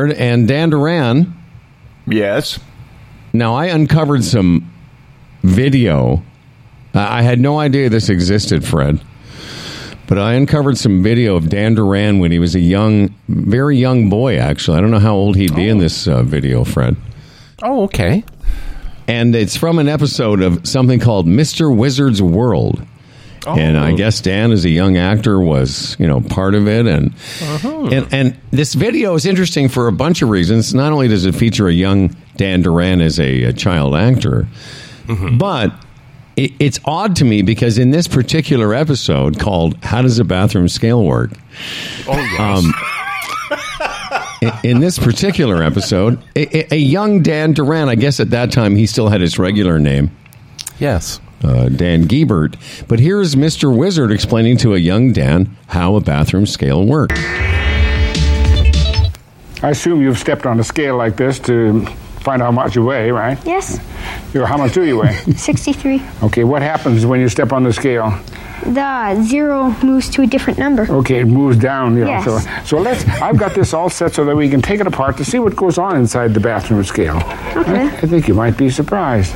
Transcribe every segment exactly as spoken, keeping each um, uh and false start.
Bird and Dan Duran. Yes. Now, I uncovered some video. I had no idea this existed, Fred. But I uncovered some video of Dan Duran when he was a young, very young boy, actually. I don't know how old he'd be oh. in this uh, video, Fred. Oh, okay. And it's from an episode of something called Mister Wizard's World. Oh. And I guess Dan, as a young actor, was, you know, part of it. And, uh-huh. and and this video is interesting for a bunch of reasons. Not only does it feature a young Dan Duran as a, a child actor, mm-hmm. but it, it's odd to me because in this particular episode called How Does a Bathroom Scale Work? Oh, yes. um, in, in this particular episode, a, a young Dan Duran, I guess at that time he still had his regular name. Yes. Uh, Dan Gebert. But here's Mister Wizard explaining to a young Dan how a bathroom scale works. I assume you've stepped on a scale like this to find out how much you weigh, right? Yes. You're, how much do you weigh? sixty-three. Okay, what happens when you step on the scale? The zero moves to a different number. Okay, it moves down. You know, yes. So, so let's, I've got this all set so that we can take it apart to see what goes on inside the bathroom scale. Okay. I, I think you might be surprised.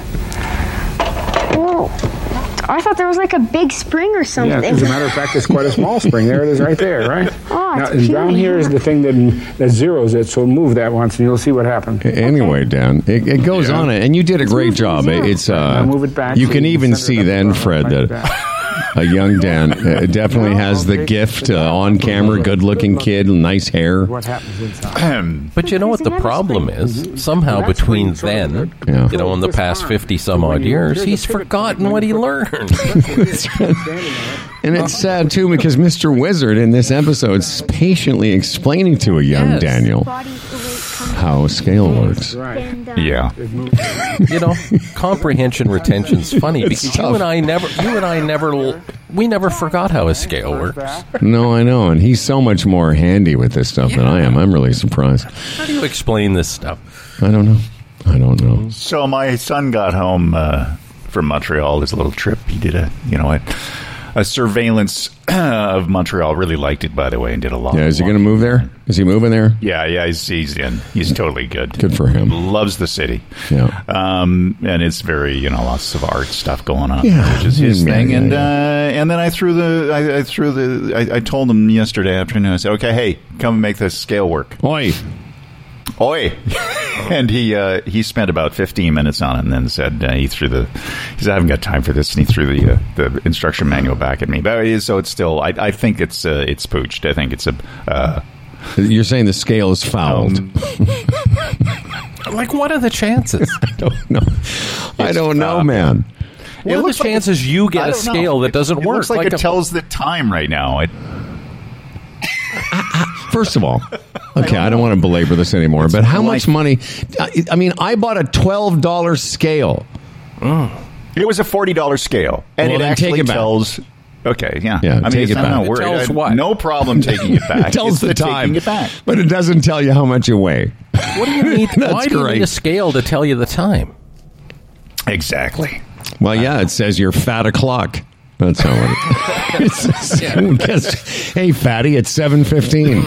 I thought there was like a big spring or something. Yeah, as a matter of fact, it's quite a small spring. There it is right there, right? Oh, now, and down here is the thing that that zeros it, so move that once and you'll see what happens. Anyway, okay. Dan, it, it goes yeah. on, and you did a great job. It's uh, now move it back. You so can you even see then, Fred, that uh, a young Dan uh, definitely no, has the gift, uh, on-camera, good-looking kid, nice hair. What happens inside? But you know what the problem is? Somehow between then, yeah. you know, in the past fifty-some-odd years, he's forgotten what he learned. And it's sad, too, because Mister Wizard in this episode is patiently explaining to a young yes. Daniel how scale works. Right. Yeah. You know, comprehension retention's funny because it's you tough. and I never you and I never we never forgot how a scale works. No, I know, and he's so much more handy with this stuff yeah. than I am. I'm really surprised. How do you explain this stuff? I don't know. I don't know. So my son got home uh, from Montreal, his little trip. He did a, you know, a, a surveillance of Montreal. Really liked it, by the way, and did a lot. Yeah, is he going to move there? Is he moving there? Yeah, yeah, he's, he's in. He's totally good. Good for him. Loves the city. Yeah. Um, and it's very, you know, lots of art stuff going on, yeah. which is his yeah, thing. Yeah, and yeah. Uh, and then I threw the, I, I threw the, I, I told him yesterday afternoon, I said, okay, hey, come and make this scale work. Oi. Oi. And he uh, he spent about fifteen minutes on it and then said, uh, he threw the, he said, I haven't got time for this. And he threw the uh, the instruction manual back at me. But so it's still, I, I think it's uh, it's pooched. I think it's a... Uh, You're saying the scale is fouled. Um, like, what are the chances? I don't know. It's, I don't know, uh, man. What it are looks the chances like, you get a scale know. that doesn't it, work? It looks like, like it a, tells the time right now. It... First of all, okay, I don't want to belabor this anymore, but how much money? I, I mean, I bought a twelve dollars scale. Oh. It was a forty dollars scale, and well, it actually it tells... Okay, yeah. yeah I mean, I'm not worried. It tells what? No problem taking it back. It tells it's the, the time. Taking it back. But it doesn't tell you how much you weigh. What do you need? Why do you need a scale to tell you the time? Exactly. Well, yeah, it says you're fat o'clock. That's how it is. Yeah. Hey, fatty, it's seven fifteen.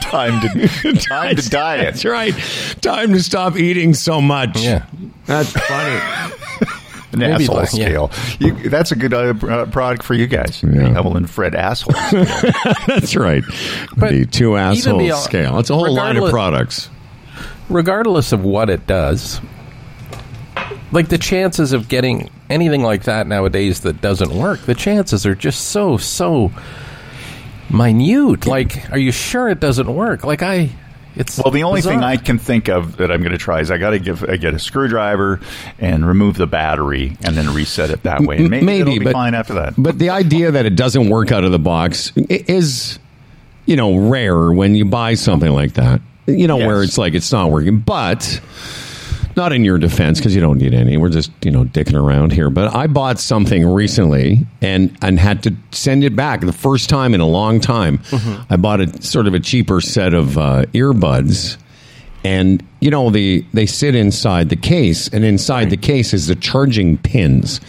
Time to time to diet. That's right. Time to stop eating so much. Yeah. That's funny. An Maybe asshole like, scale. Yeah. You, that's a good uh, product for you guys. Yeah. Evel and Fred asshole scale. That's right. But the two asshole beyond, scale. It's a whole line of products. Regardless of what it does, like the chances of getting anything like that nowadays that doesn't work, the chances are just so, so minute. Like, are you sure it doesn't work? Like, I... It's well, the only bizarre. thing I can think of that I'm going to try is I got to give I get a screwdriver and remove the battery and then reset it that way. And maybe, maybe it'll be but, fine after that. But the idea that it doesn't work out of the box is, you know, rare when you buy something like that. You know, yes. where it's like it's not working. But not in your defense because you don't need any. We're just, you know, dicking around here. But I bought something recently and, and had to send it back the first time in a long time. Mm-hmm. I bought a sort of a cheaper set of uh, earbuds. And, you know, the they sit inside the case. And inside right. the case is the charging pins.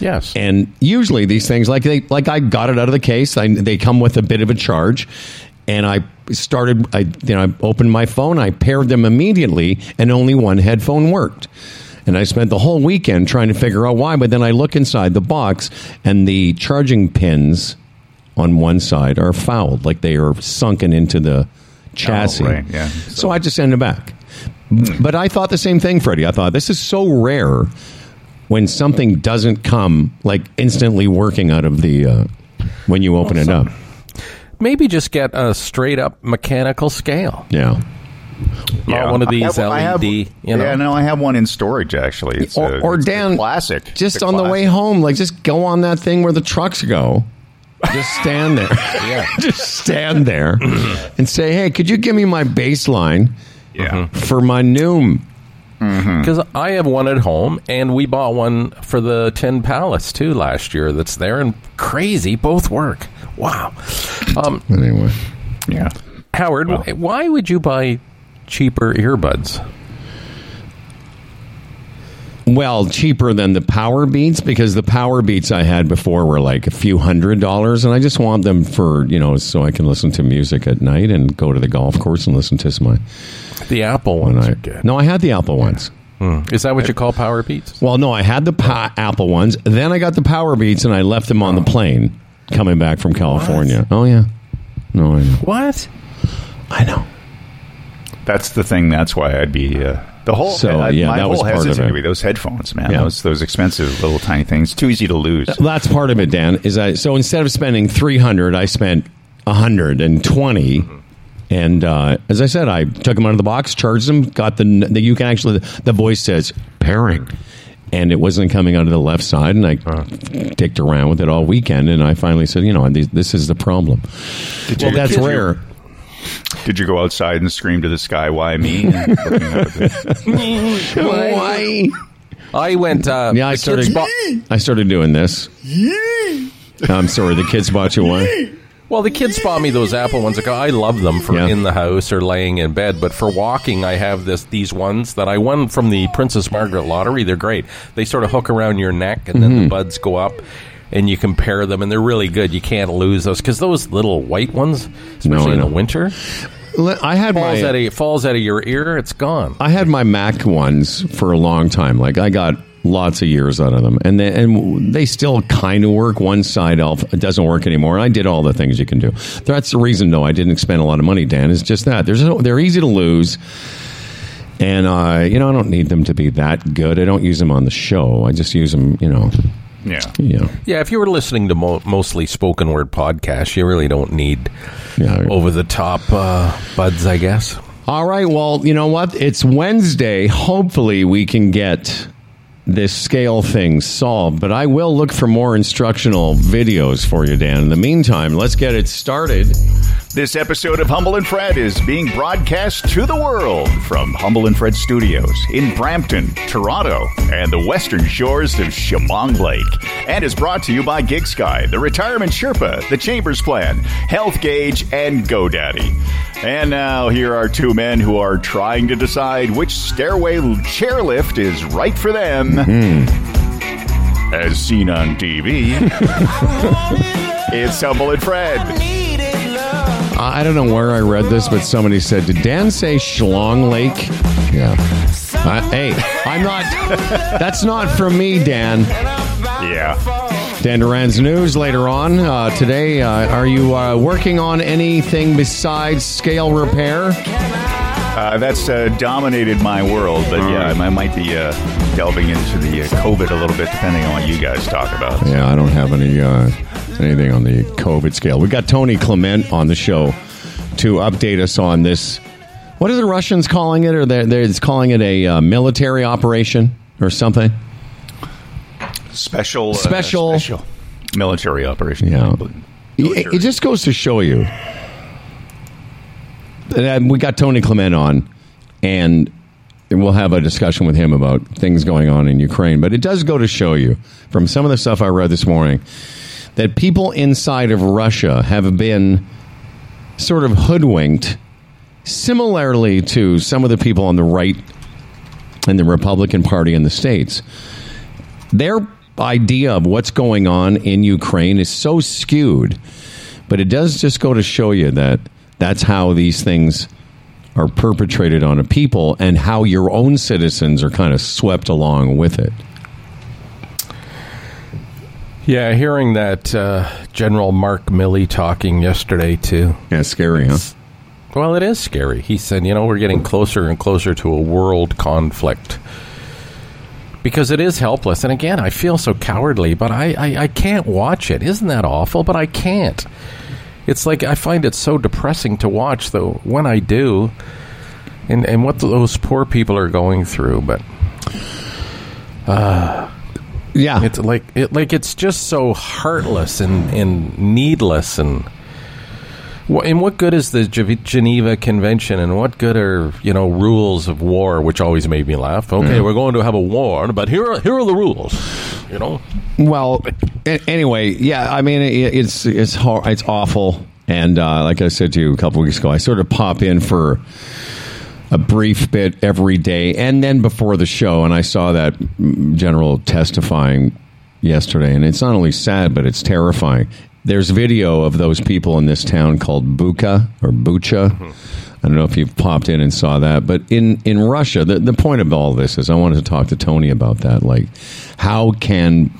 Yes. And usually these things, like they like I got it out of the case. I, they come with a bit of a charge. And I started, I, you know, I opened my phone, I paired them immediately, and only one headphone worked. And I spent the whole weekend trying to figure out why, but then I look inside the box, and the charging pins on one side are fouled, like they are sunken into the chassis. Oh, right. Yeah. So. so I just send them back. Hmm. But I thought the same thing, Freddie. I thought, this is so rare when something doesn't come, like, instantly working out of the, uh, when you open awesome. it up. Maybe just get a straight up mechanical scale. Yeah. yeah. Not one of these I have, L E D. I have, you know? Yeah, no, I have one in storage actually. It's or a, or it's Dan, classic. Just the on classic. The way home, like just go on that thing where the trucks go. Just stand there. yeah. Just stand there and say, "Hey, could you give me my baseline? Yeah. For my Noom." Because mm-hmm. I have one at home, and we bought one for the Tin Palace, too, last year that's there, and crazy, both work. Wow. Um, anyway. Yeah. Howard, well. why would you buy cheaper earbuds? Well, cheaper than the Power Beats, because the Power Beats I had before were like a few hundred dollars, and I just want them for, you know, so I can listen to music at night and go to the golf course and listen to my... The Apple ones I, are good. No, I had the Apple ones. Yeah. Hmm. Is that what you call Power Beats? Well, no, I had the pa- Apple ones, then I got the Power Beats, and I left them on the plane coming back from California. What? Oh, yeah. No, I know. What? I know. That's the thing. That's why I'd be... Uh, The whole, so, I, yeah, my that whole was part hesitancy, of it. Those headphones, man, yeah. those those expensive little tiny things, too easy to lose. That's part of it, Dan. Is I so instead of spending three hundred, I spent a hundred and twenty, mm-hmm. and uh, as I said, I took them out of the box, charged them, got the that you can actually the voice says pairing, and it wasn't coming out of the left side, and I uh-huh. dicked around with it all weekend, and I finally said, you know, this is the problem. Did well, you, that's rare. Did you go outside and scream to the sky, why me? Why? I went... Uh, yeah, I started, bo- I started doing this. I'm sorry, the kids bought you one? Well, the kids bought me those Apple ones. I love them for yeah. in the house or laying in bed. But for walking, I have this these ones that I won from the Princess Margaret Lottery. They're great. They sort of hook around your neck, and then mm-hmm. the buds go up. And you compare them, and they're really good. You can't lose those, because those little white ones, especially no, in the winter, I had falls my, out of, falls out of your ear, it's gone. I had my Mac ones for a long time. Like, I got lots of years out of them. And they, and they still kind of work. One side off, it doesn't work anymore. I did all the things you can do. That's the reason, though, I didn't spend a lot of money, Dan. It's just that. There's no, they're easy to lose. And, uh, you know, I don't need them to be that good. I don't use them on the show. I just use them, you know... Yeah. yeah, yeah. If you were listening to mo- mostly spoken word podcasts, you really don't need yeah, over-the-top uh, buds, I guess. All right. Well, you know what? It's Wednesday. Hopefully we can get this scale thing solved, but I will look for more instructional videos for you, Dan. In the meantime, let's get it started. This episode of Humble and Fred is being broadcast to the world from Humble and Fred Studios in Brampton, Toronto, and the western shores of Chemong Lake, and is brought to you by GigSky, the Retirement Sherpa, the Chambers Plan, Health Gauge, and GoDaddy. And now here are two men who are trying to decide which stairway chairlift is right for them, mm-hmm. as seen on T V. It's Humble and Fred. I don't know where I read this, but somebody said, did Dan say Chemong Lake? Yeah. I, hey, I'm not... That's not from me, Dan. Yeah. Dan Duran's news later on. Uh, today, uh, are you uh, working on anything besides scale repair? Uh, that's uh, dominated my world, but yeah, I might be uh, delving into the uh, COVID a little bit, depending on what you guys talk about. Yeah, I don't have any... Uh, anything on the COVID scale. We got Tony Clement on the show to update us on this. What are the Russians calling it? Or they're, they're calling it a uh, military operation or something? Special, special, uh, special military operation. Yeah, military. It, it just goes to show you. And we got Tony Clement on, and we'll have a discussion with him about things going on in Ukraine. But it does go to show you from some of the stuff I read this morning. That people inside of Russia have been sort of hoodwinked, similarly to some of the people on the right and the Republican Party in the States. Their idea of what's going on in Ukraine is so skewed, but it does just go to show you that That's how these things are perpetrated on a people, and how your own citizens are kind of swept along with it. Yeah, hearing that uh, General Mark Milley talking yesterday, too. Yeah, scary, huh? Well, it is scary. He said, you know, we're getting closer and closer to a world conflict. Because it is helpless. And again, I feel so cowardly, but I, I, I can't watch it. Isn't that awful? But I can't. It's like I find it so depressing to watch, though, when I do, and, and what those poor people are going through. But, uh, yeah, it's like it, like it's just so heartless and, and needless. And, and what good is the Geneva Convention, and what good are, you know, rules of war, which always made me laugh? Okay, yeah. We're going to have a war, but here are, here are the rules, you know? Well, anyway, yeah, I mean, it's it's hard, it's awful. And uh, like I said to you a couple weeks ago, I sort of pop in for a brief bit every day, and then before the show, and I saw that general testifying yesterday, and it's not only sad, but it's terrifying. There's video of those people in this town called Bucha or Bucha. Mm-hmm. I don't know if you've popped in and saw that, but in, in Russia, the, the point of all this is I wanted to talk to Tony about that. Like, how can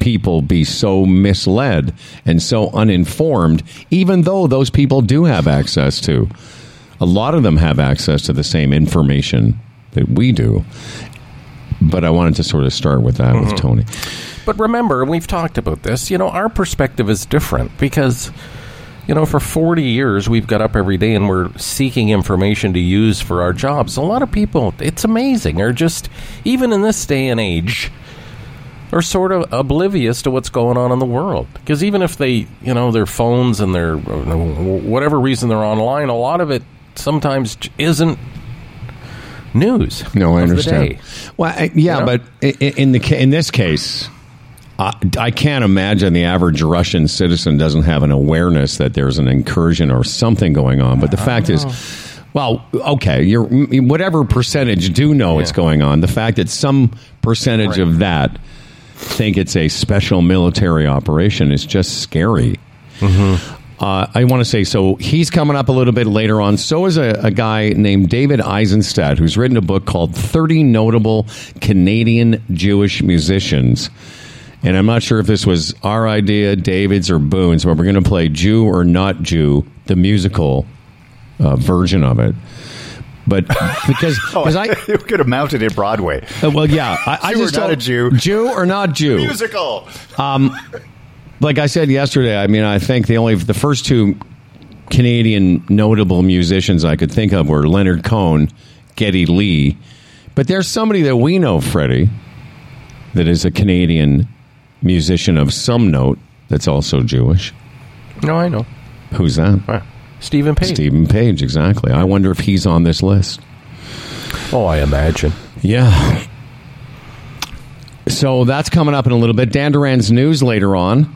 people be so misled and so uninformed, even though those people do have access to, a lot of them have access to the same information that we do. But I wanted to sort of start with that mm-hmm. with Tony. But remember, we've talked about this, you know, our perspective is different because, you know, for forty years, we've got up every day and we're seeking information to use for our jobs. A lot of people, it's amazing, are just, even in this day and age, are sort of oblivious to what's going on in the world. Because even if they, you know, their phones and their, whatever reason they're online, a lot of it sometimes isn't news. No, I understand. Well, I, yeah, you know? But in the in this case, I, I can't imagine the average Russian citizen doesn't have an awareness that there's an incursion or something going on. But the fact is, well, okay, you're whatever percentage do know yeah. it's going on. The fact that some percentage right. of that think it's a special military operation is just scary. Mm-hmm. Uh, I want to say, so he's coming up a little bit later on. So is a, a guy named David Eisenstadt, who's written a book called thirty Notable Canadian Jewish Musicians. And I'm not sure if this was our idea, David's, or Boone's, but we're going to play Jew or Not Jew, the musical uh, version of it. But because oh, I you could have mounted it Broadway. Uh, well, yeah. I, I Jew just or not a Jew. Jew or Not Jew. Musical. Um... Like I said yesterday, I mean, I think the only the first two Canadian notable musicians I could think of were Leonard Cohen, Geddy Lee. But there's somebody that we know, Freddie, that is a Canadian musician of some note that's also Jewish. No, I know. Who's that? Uh, Stephen Page. Stephen Page, exactly. I wonder if he's on this list. Oh, I imagine. Yeah. So that's coming up in a little bit. Dan Duran's news later on.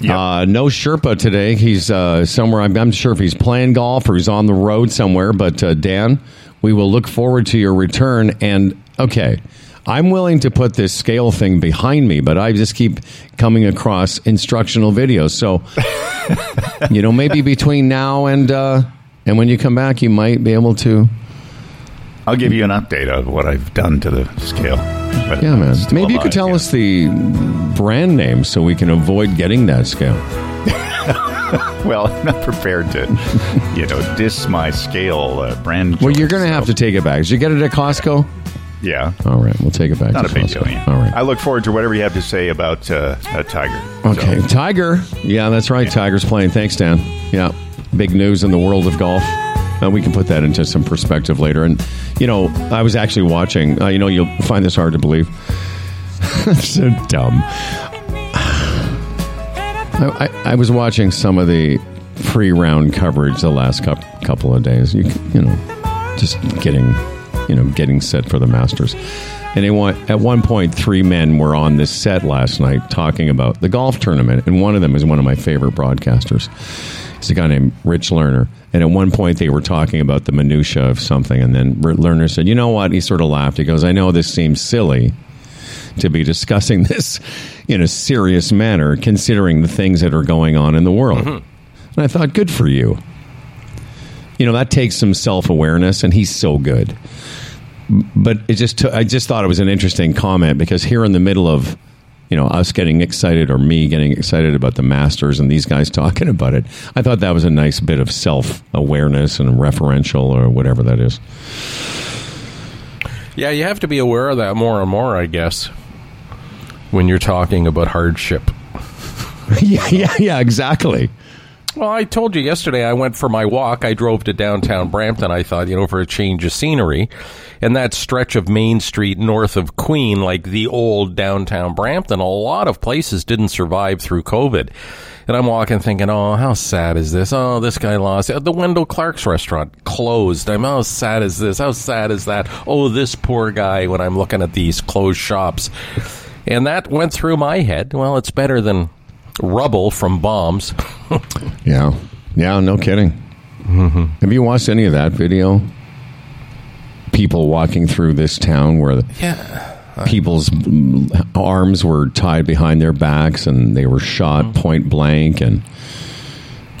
Yep. Uh, no Sherpa today. He's uh, somewhere. I'm not sure if he's playing golf or he's on the road somewhere. But, uh, Dan, we will look forward to your return. And, okay, I'm willing to put this scale thing behind me, but I just keep coming across instructional videos. So, you know, maybe between now and uh, and when you come back, you might be able to. I'll give you an update of what I've done to the scale. But yeah, man. Maybe you could tell yeah. us the brand name so we can avoid getting that scale. Well, I'm not prepared to, you know, diss my scale uh, brand. Well, you're going to so. have to take it back. Did you get it at Costco? Yeah. All right. We'll take it back. Not a big deal. Yeah. All right. I look forward to whatever you have to say about uh, a Tiger. Okay. So. Tiger. Yeah, that's right. Yeah. Tiger's playing. Thanks, Dan. Yeah. Big news in the world of golf. Uh, we can put that into some perspective later. And, you know, I was actually watching. Uh, you know, you'll find this hard to believe. So dumb. I, I, I was watching some of the pre-round coverage the last cu- couple of days. You, you know, just getting, you know, getting set for the Masters. And they want, at one point, three men were on this set last night talking about the golf tournament. And one of them is one of my favorite broadcasters. It's a guy named Rich Lerner. And at one point, they were talking about the minutia of something. And then Lerner said, you know what? He sort of laughed. He goes, I know this seems silly to be discussing this in a serious manner, considering the things that are going on in the world. Mm-hmm. And I thought, good for you. You know, that takes some self-awareness, and he's so good. But it just t- I just thought it was an interesting comment, because here in the middle of, you know, us getting excited, or me getting excited about the Masters and these guys talking about it, I thought that was a nice bit of self-awareness and referential, or whatever that is. Yeah, you have to be aware of that more and more, I guess, when you're talking about hardship. yeah, yeah, yeah, exactly. Well, I told you yesterday I went for my walk. I drove to downtown Brampton, I thought, you know, for a change of scenery. And that stretch of Main Street north of Queen, like the old downtown Brampton, a lot of places didn't survive through COVID. And I'm walking thinking, oh, how sad is this? Oh, this guy lost. The Wendell Clark's restaurant closed. I'm, how sad is this? How sad is that? Oh, this poor guy, when I'm looking at these closed shops. And that went through my head. Well, it's better than rubble from bombs. yeah. Yeah, no kidding. Mm-hmm. Have you watched any of that video? People walking through this town where the yeah. people's arms were tied behind their backs, and they were shot mm-hmm. point blank. And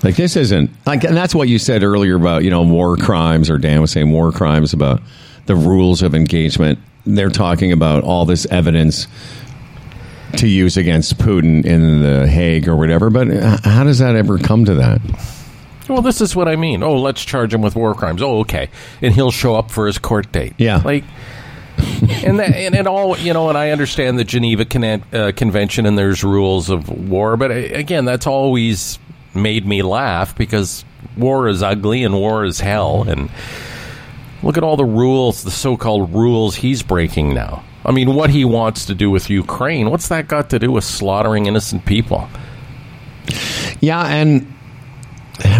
like, this isn't like, and that's what you said earlier about, you know, war crimes, or Dan was saying war crimes, about the rules of engagement. They're talking about all this evidence to use against Putin in The Hague or whatever, but how does that ever come to that? Well, this is what I mean. Oh, let's charge him with war crimes. Oh, okay, and he'll show up for his court date. Yeah, like, and that, and it all, you know. And I understand the Geneva con- uh, Convention, and there's rules of war, but again, that's always made me laugh, because war is ugly and war is hell, and look at all the rules, the so-called rules he's breaking now. I mean, what he wants to do with Ukraine, what's that got to do with slaughtering innocent people? Yeah, and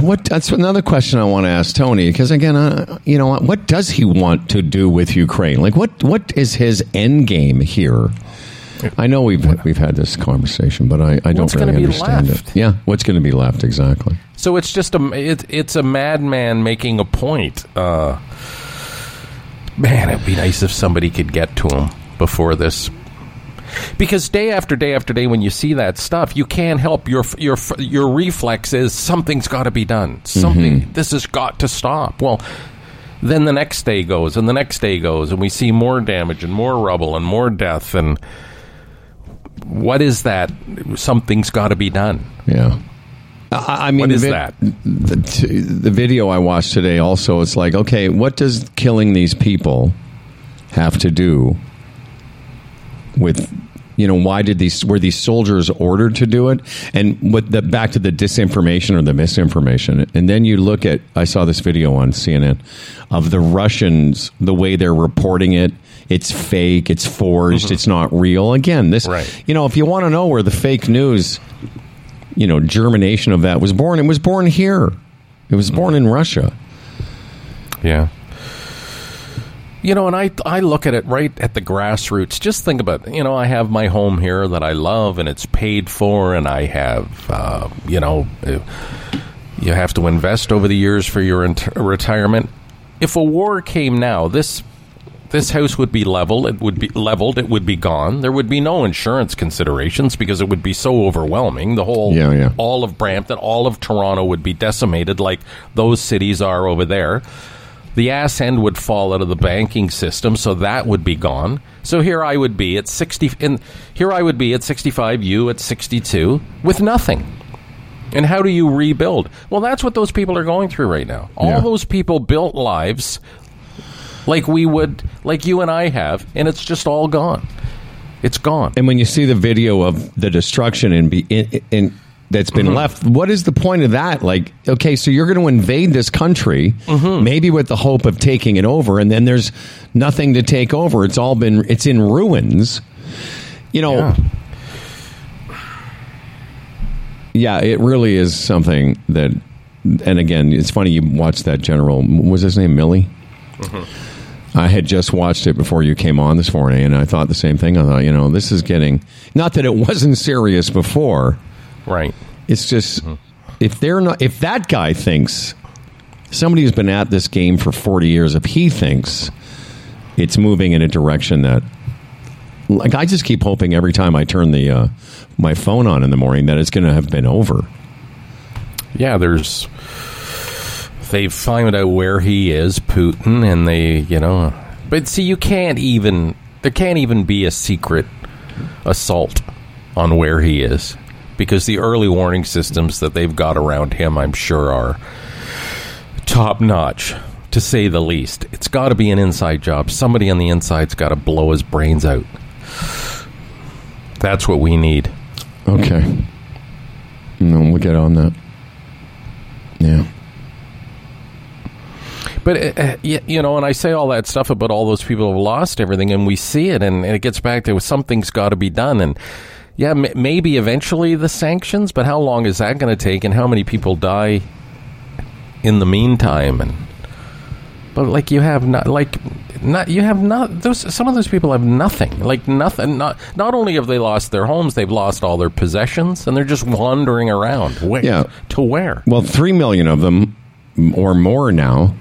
what? That's another question I want to ask Tony, because again, uh, you know, what does he want to do with Ukraine? Like, what, what is his end game here? I know we've we've had this conversation, but I, I don't really understand it. Yeah, what's going to be left, exactly? So it's just a it, it's a madman making a point. Uh, man, it'd be nice if somebody could get to him before this, because day after day after day, when you see that stuff, you can't help your your your reflex is something's got to be done. Something mm-hmm. This has got to stop. Well, then the next day goes, and the next day goes, and we see more damage and more rubble and more death. And what is that? Something's got to be done. Yeah, I, I mean, what is vi- that? The, the video I watched today also, it's like, okay, what does killing these people have to do with, you know, why did these, were these soldiers ordered to do it? And with the, back to the disinformation or the misinformation. And then you look at, I saw this video on C N N of the Russians, the way they're reporting it. It's fake, it's forged, mm-hmm. It's not real. Again, this, right. You know, if you want to know where the fake news, you know, germination of that was born, it was born here. It was born in Russia. Yeah. You know, and I I look at it right at the grassroots. Just think about it. You know, I have my home here that I love, and it's paid for, and I have, uh, you know, you have to invest over the years for your ent- retirement. If a war came now, this this house would be leveled. It would be leveled. It would be gone. There would be no insurance considerations, because it would be so overwhelming. The whole, yeah, yeah. all of Brampton, all of Toronto would be decimated, like those cities are over there. The ass end would fall out of the banking system, so that would be gone. So here I would be at sixty, and here I would be at sixty-five, you at sixty-two, with nothing. And how do you rebuild? Well, that's what those people are going through right now. All yeah. those people built lives like we would, like you and I have, and it's just all gone. It's gone. And when you see the video of the destruction and be in, in that's been mm-hmm. left, what is the point of that? Like, okay, so you're going to invade this country, mm-hmm. maybe with the hope of taking it over, and then there's nothing to take over. It's all been, it's in ruins. You know, yeah, yeah, it really is something that, and again, it's funny, you watched that general, what was his name, Milley? Mm-hmm. I had just watched it before you came on this morning, and I thought the same thing. I thought, you know, this is getting, not that it wasn't serious before, right? It's just, mm-hmm. if they're not, if that guy thinks, somebody who's been at this game for forty years, if he thinks it's moving in a direction that, like, I just keep hoping every time I turn the uh, my phone on in the morning that it's going to have been over. Yeah, there's they find out where he is, Putin, and they, you know... But see, you can't even... There can't even be a secret assault on where he is, because the early warning systems that they've got around him, I'm sure, are top-notch, to say the least. It's got to be an inside job. Somebody on the inside's got to blow his brains out. That's what we need. Okay. No, we'll get on that. Yeah. But, uh, you know, and I say all that stuff about all those people who have lost everything, and we see it, and, and it gets back to something's got to be done. And, yeah, m- maybe eventually the sanctions, but how long is that going to take, and how many people die in the meantime? And But, like, you have not, like, not, you have not, those, some of those people have nothing, like nothing, not not only have they lost their homes, they've lost all their possessions, and they're just wandering around. Where, yeah. To where? Well, three million of them, or more now,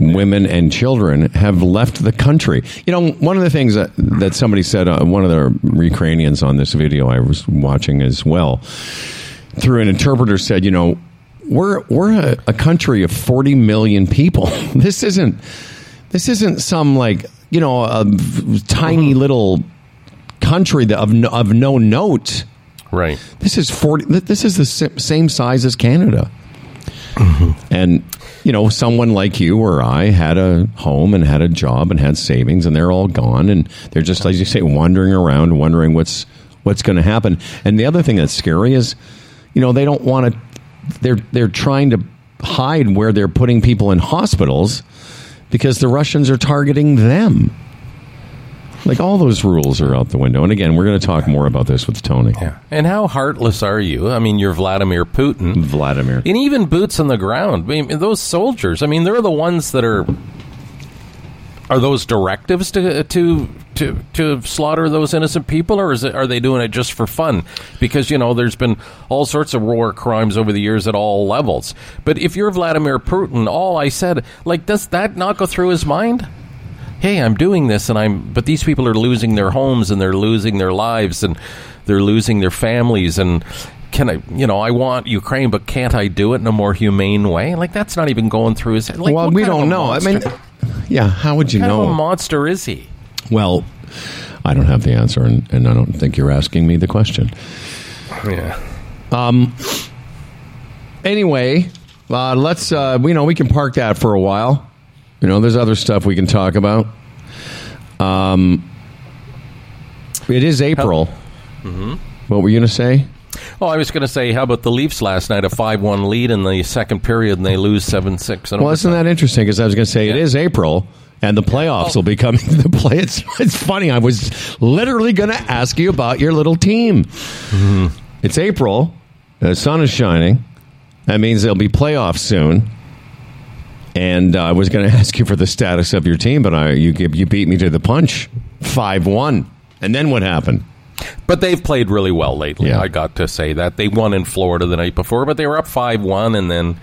women and children have left the country. You know, one of the things that, that somebody said, uh, one of the Ukrainians on this video I was watching as well, through an interpreter said, you know, we're we're a, a country of forty million people. This isn't this isn't some, like, you know, a tiny little country that of no, of no note. Right. This is forty. This is the same size as Canada. Mm-hmm. And, you know, someone like you or I had a home and had a job and had savings, and they're all gone, and they're just, as you say, wandering around, wondering what's what's going to happen. And the other thing that's scary is, you know, they don't want to. They're they're trying to hide where they're putting people in hospitals because the Russians are targeting them. Like, all those rules are out the window. And again, we're going to talk more about this with Tony. Yeah. And how heartless are you? I mean, you're Vladimir Putin. Vladimir. And even boots on the ground. I mean, those soldiers, I mean, they're the ones that are... Are those directives to to to to slaughter those innocent people, or is it, are they doing it just for fun? Because, you know, there's been all sorts of war crimes over the years at all levels. But if you're Vladimir Putin, all I said, like, does that not go through his mind? Hey, I'm doing this, and I'm, but these people are losing their homes, and they're losing their lives, and they're losing their families, and can I, you know, I want Ukraine, but can't I do it in a more humane way? Like, that's not even going through his head. Like, well, we don't know. Monster? I mean, yeah, how would you know? What kind of a monster is he? Well, I don't have the answer, and, and I don't think you're asking me the question. Yeah. Um. Anyway, uh, let's, uh, we know, we can park that for a while. You know, there's other stuff we can talk about. Um, it is April. How, mm-hmm. What were you going to say? Oh, I was going to say, how about the Leafs last night? A five one lead in the second period, and they lose seven six. Well, overtime. Isn't that interesting? Because I was going to say, yeah. It is April, and the playoffs oh. will be coming. The play. It's, it's funny. I was literally going to ask you about your little team. Mm-hmm. It's April. The sun is shining. That means there'll be playoffs soon. And uh, I was going to ask you for the status of your team, but I, you you beat me to the punch. five one. And then what happened? But they've played really well lately. Yeah. I got to say that. They won in Florida the night before, but they were up five one, and then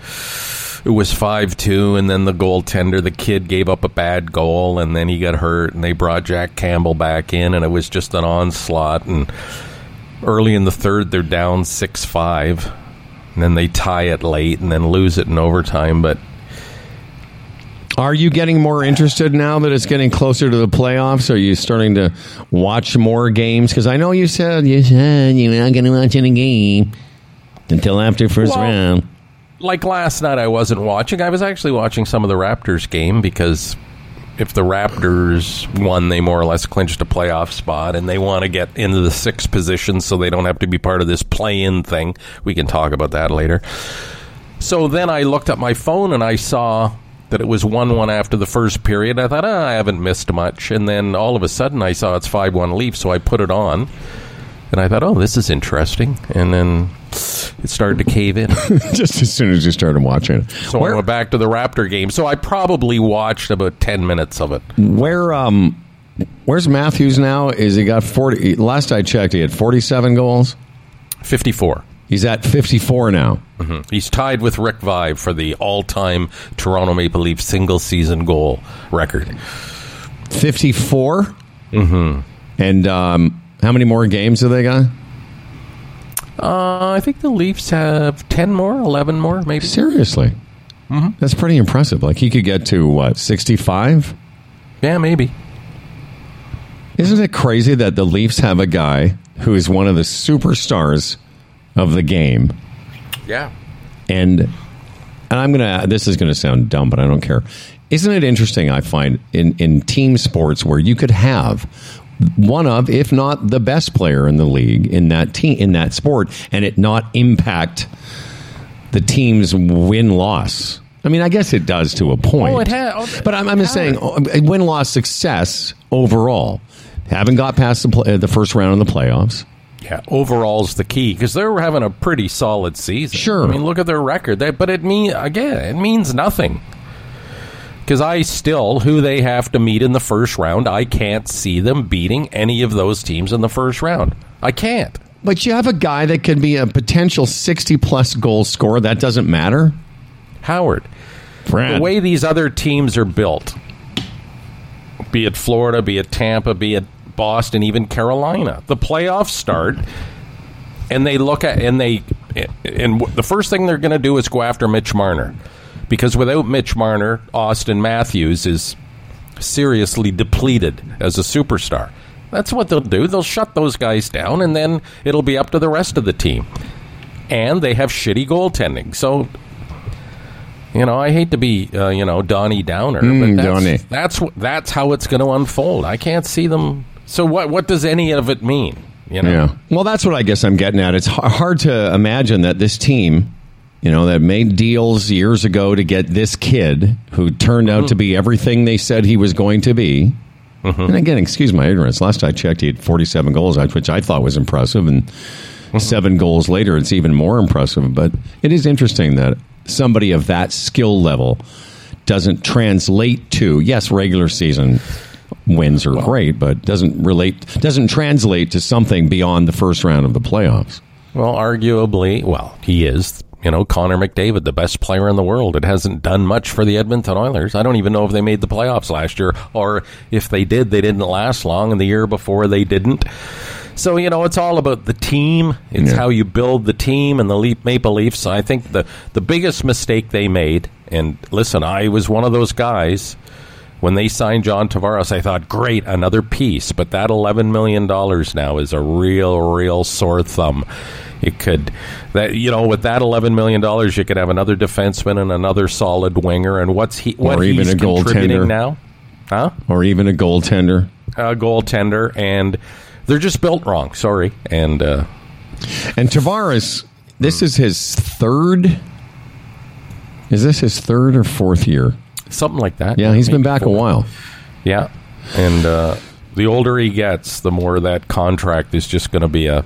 it was five two, and then the goaltender, the kid, gave up a bad goal, and then he got hurt, and they brought Jack Campbell back in, and it was just an onslaught. And early in the third, they're down six five, and then they tie it late and then lose it in overtime, but... Are you getting more interested now that it's getting closer to the playoffs? Are you starting to watch more games? Because I know you said you said you're not going to watch any game until after first well, round. Like last night, I wasn't watching. I was actually watching some of the Raptors game because if the Raptors won, they more or less clinched a playoff spot, and they want to get into the sixth position so they don't have to be part of this play-in thing. We can talk about that later. So then I looked up my phone and I saw... that it was one one after the first period. I thought, oh, I haven't missed much. And then all of a sudden I saw it's five one Leafs, so I put it on. And I thought, oh, this is interesting. And then it started to cave in. Just as soon as you started watching it. So where, I went back to the Raptor game. So I probably watched about ten minutes of it. Where, um, where's Matthews now? Is he got forty? Last I checked, he had forty-seven goals? fifty-four. He's at fifty-four now. Mm-hmm. He's tied with Rick Vive for the all-time Toronto Maple Leafs single-season goal record. fifty-four? Mm-hmm. And um, how many more games have they got? Uh, I think the Leafs have ten more, eleven more, maybe. Seriously? Mm-hmm. That's pretty impressive. Like, he could get to, what, sixty-five? Yeah, maybe. Isn't it crazy that the Leafs have a guy who is one of the superstars of the game? Yeah. And and I'm going to, this is going to sound dumb, but I don't care. Isn't it interesting, I find, in, in team sports where you could have one of, if not the best player in the league in that team, in that sport, and it not impact the team's win-loss? I mean, I guess it does to a point. Oh, it has. But I'm, I'm just saying, win-loss success overall. Haven't got past the, play, the first round of the playoffs. Yeah, overall's the key, because they're having a pretty solid season. Sure. I mean, look at their record. They, but it mean, again, it means nothing. Because I still, who they have to meet in the first round, I can't see them beating any of those teams in the first round. I can't. But you have a guy that could be a potential sixty-plus goal scorer. That doesn't matter. Howard, Brad. The way these other teams are built, be it Florida, be it Tampa, be it Boston, even Carolina, the playoffs start, and they look at, and they, and the first thing they're going to do is go after Mitch Marner. Because without Mitch Marner, Austin Matthews is seriously depleted as a superstar. That's what they'll do. They'll shut those guys down, and then it'll be up to the rest of the team. And they have shitty goaltending. So, you know, I hate to be, uh, you know, Donnie Downer, mm, but that's, Donnie. that's that's how it's going to unfold. I can't see them. So what what does any of it mean? You know? Yeah. Well, that's what I guess I'm getting at. It's hard to imagine that this team, you know, that made deals years ago to get this kid who turned out mm-hmm. to be everything they said he was going to be. Mm-hmm. And again, excuse my ignorance. Last I checked, he had forty-seven goals, which I thought was impressive. And mm-hmm. seven goals later, it's even more impressive. But it is interesting that somebody of that skill level doesn't translate to, yes, regular season wins are well, great, but doesn't relate, doesn't translate to something beyond the first round of the playoffs. Well, arguably, well, he is. You know, Connor McDavid, the best player in the world. It hasn't done much for the Edmonton Oilers. I don't even know if they made the playoffs last year, or if they did, they didn't last long, and the year before they didn't. So, you know, it's all about the team. It's yeah. how you build the team and the Le- Maple Leafs. I think the, the biggest mistake they made, and listen, I was one of those guys, when they signed John Tavares, I thought, great, another piece. But that eleven million dollars now is a real, real sore thumb. It could, that you know, with that eleven million dollars, you could have another defenseman and another solid winger. And what's he? What or even he's a contributing goaltender now, huh? Or even a goaltender, a goaltender, and they're just built wrong. Sorry, and uh, and Tavares, this is his third. Is this his third or fourth year? Something like that. Yeah, he's been back before. a while. Yeah, and uh, the older he gets, the more that contract is just going to be a.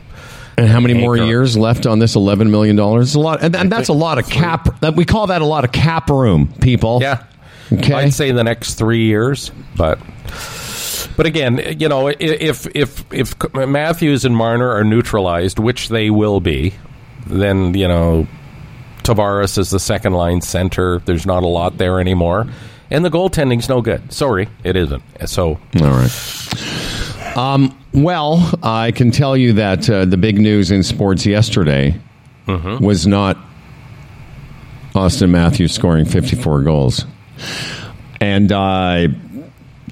And how many more years left on this eleven million dollars? It's a lot, and, and that's a lot of cap. We call that a lot of cap room, people. Yeah. Okay. I'd say the next three years, but but again, you know, if if if Matthews and Marner are neutralized, which they will be, then you know, Tavares is the second line center. There's not a lot there anymore, and the goaltending's no good. Sorry, it isn't. So all right. Um. Well, I can tell you that uh, the big news in sports yesterday mm-hmm. was not Austin Matthews scoring fifty-four goals. And, uh,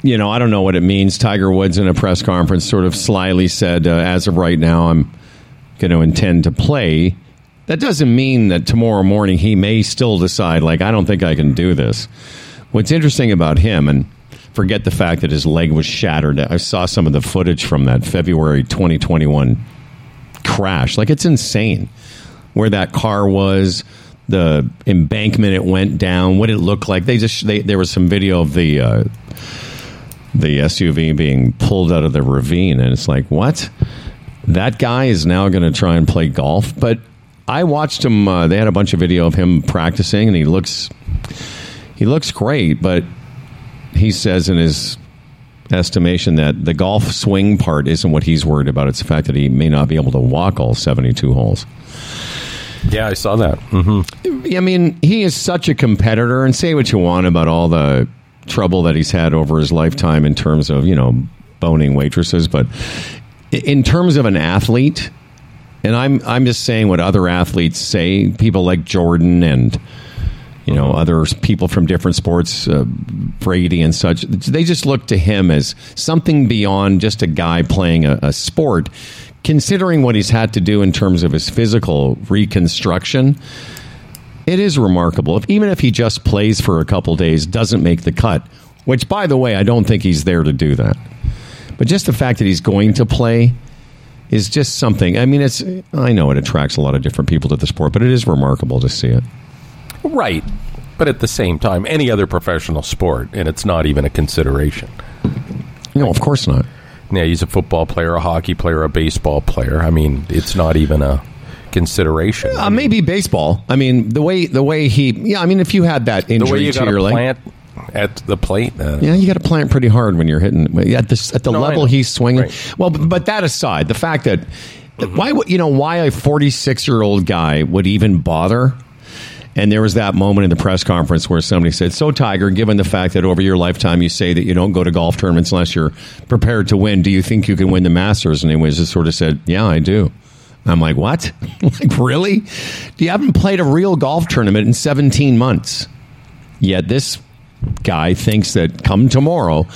you know, I don't know what it means. Tiger Woods in a press conference sort of slyly said, uh, as of right now, I'm going to intend to play. That doesn't mean that tomorrow morning he may still decide, like, I don't think I can do this. What's interesting about him, and forget the fact that his leg was shattered. I saw some of the footage from that February twenty twenty-one crash. Like, it's insane where that car was, the embankment it went down, what it looked like. They just they, there was some video of the uh, the S U V being pulled out of the ravine, and it's like, what? That guy is now going to try and play golf. But I watched him. Uh, they had a bunch of video of him practicing, and he looks he looks great, but. He says in his estimation that the golf swing part isn't what he's worried about. It's the fact that he may not be able to walk all seventy-two holes. Yeah, I saw that. Mm-hmm. I mean, he is such a competitor, and say what you want about all the trouble that he's had over his lifetime in terms of, you know, boning waitresses. But in terms of an athlete, and I'm I'm just saying what other athletes say, people like Jordan and you know, other people from different sports, uh, Brady and such. They just look to him as something beyond just a guy playing a, a sport, considering what he's had to do in terms of his physical reconstruction. It is remarkable. If, even if he just plays for a couple days, doesn't make the cut, which, by the way, I don't think he's there to do that. But just the fact that he's going to play is just something. I mean, it's, I know it attracts a lot of different people to the sport, but it is remarkable to see it. Right. But at the same time, any other professional sport, and it's not even a consideration. No, of course not. Yeah, he's a football player, a hockey player, a baseball player. I mean, it's not even a consideration. Uh, I mean, maybe baseball. I mean, the way the way he... Yeah, I mean, if you had that injury the way you to your leg... Plant at the plate. Uh, yeah, you got to plant pretty hard when you're hitting... At the, at the no, level he's swinging. Right. Well, but that aside, the fact that... Mm-hmm. Why would, you know, why a forty-six-year-old guy would even bother... And there was that moment in the press conference where somebody said, so, Tiger, given the fact that over your lifetime you say that you don't go to golf tournaments unless you're prepared to win, do you think you can win the Masters? And he was just sort of said, yeah, I do. I'm like, what? Like, really? You haven't played a real golf tournament in seventeen months. Yet this guy thinks that come tomorrow,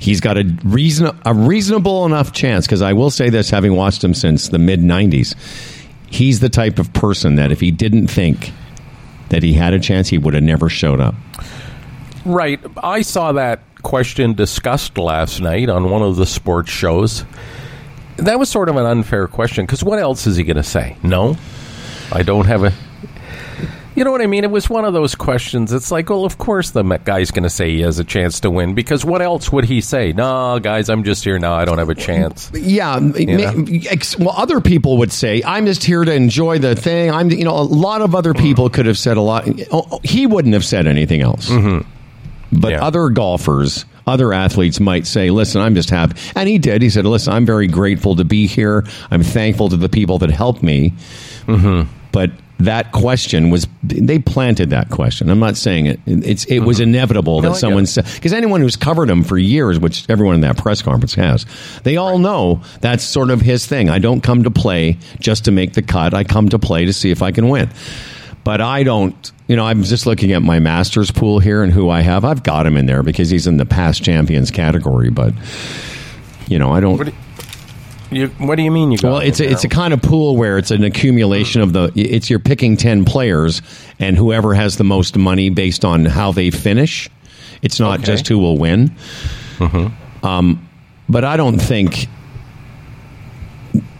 he's got a, reason, a reasonable enough chance. Because I will say this, having watched him since the mid nineties, he's the type of person that if he didn't think... that he had a chance, he would have never showed up. Right. I saw that question discussed last night on one of the sports shows. That was sort of an unfair question, because what else is he going to say? No, I don't have a... You know what I mean? It was one of those questions. It's like, well, of course the guy's going to say he has a chance to win, because what else would he say? No, guys, I'm just here. No, I don't have a chance. Yeah. You know? Well, other people would say, I'm just here to enjoy the thing. I'm, you know, a lot of other people could have said a lot. He wouldn't have said anything else. Mm-hmm. But yeah. Other golfers, other athletes might say, listen, I'm just happy. And he did. He said, listen, I'm very grateful to be here. I'm thankful to the people that helped me. Mm-hmm. But that question was, they planted that question. I'm not saying it. It's It was inevitable that no, someone said, because anyone who's covered him for years, which everyone in that press conference has, they all right. know that's sort of his thing. I don't come to play just to make the cut. I come to play to see if I can win. But I don't, you know, I'm just looking at my Masters pool here and who I have. I've got him in there because he's in the past champions category. But, you know, I don't... You, what do you mean? You got well, it's a, it's a kind of pool where it's an accumulation of the. It's you're picking ten players, and whoever has the most money based on how they finish. It's not okay. just who will win. Mm-hmm. Um, but I don't think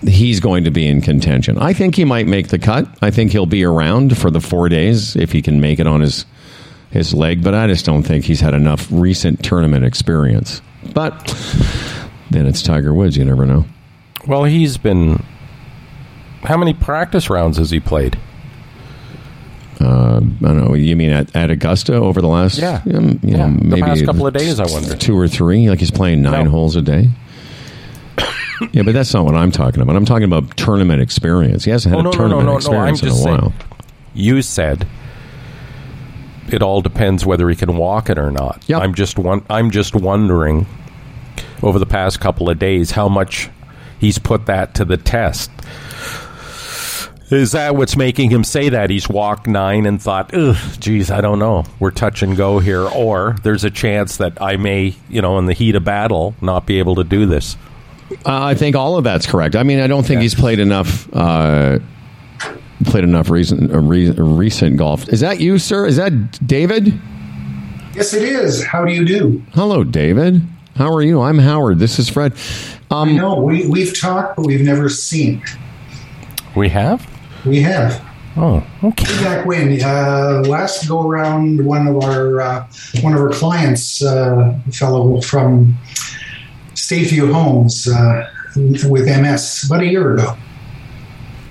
he's going to be in contention. I think he might make the cut. I think he'll be around for the four days if he can make it on his his leg. But I just don't think he's had enough recent tournament experience. But then it's Tiger Woods. You never know. Well, he's been... How many practice rounds has he played? Uh, I don't know. You mean at, at Augusta over the last... Yeah. You know, yeah. Maybe the past couple of days, I wonder. Two or three. Like he's playing nine no. holes a day. Yeah, but that's not what I'm talking about. I'm talking about tournament experience. He hasn't had oh, no, a tournament no, no, no, experience no, no. I'm just in a while. Saying, you said... It all depends whether he can walk it or not. Yep. I'm just one. I'm just wondering, over the past couple of days, how much... He's put that to the test. Is that what's making him say that? He's walked nine and thought, ugh, geez, I don't know. We're touch and go here. Or there's a chance that I may, you know, in the heat of battle, not be able to do this. Uh, I think all of that's correct. I mean, I don't think yeah. he's played enough uh, played enough recent, uh, re- recent golf. Is that you, sir? Is that David? Yes, it is. How do you do? Hello, David. How are you? I'm Howard. This is Fred. Um, I know. We, we've talked, but we've never seen. We have? We have. Oh, okay. Back when, uh, last go-around, one of our uh, one of our clients, uh, fellow from Stateview Homes uh, with M S, about a year ago.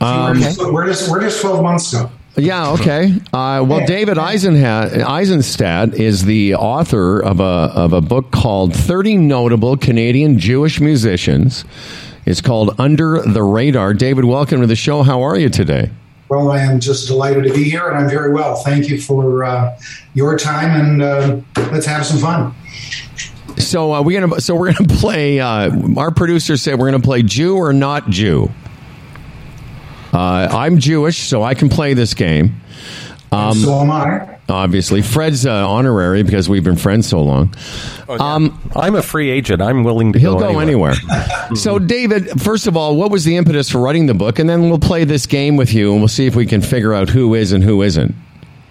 Um, okay. We're just, we're just twelve months ago. Yeah, okay. Uh, well, David Eisenstadt is the author of a of a book called thirty Notable Canadian Jewish Musicians. It's called Under the Radar. David, welcome to the show. How are you today? Well, I am just delighted to be here, and I'm very well. Thank you for uh, your time, and uh, let's have some fun. So uh, we're gonna so we're gonna play. Uh, our producer said we're gonna play Jew or Not Jew. Uh, I'm Jewish, so I can play this game. Um, so am I. obviously. Fred's uh, honorary because we've been friends so long. Oh, yeah. um, I'm a free agent. I'm willing to he'll go, go anywhere. anywhere. So, David, first of all, what was the impetus for writing the book? And then we'll play this game with you, and we'll see if we can figure out who is and who isn't.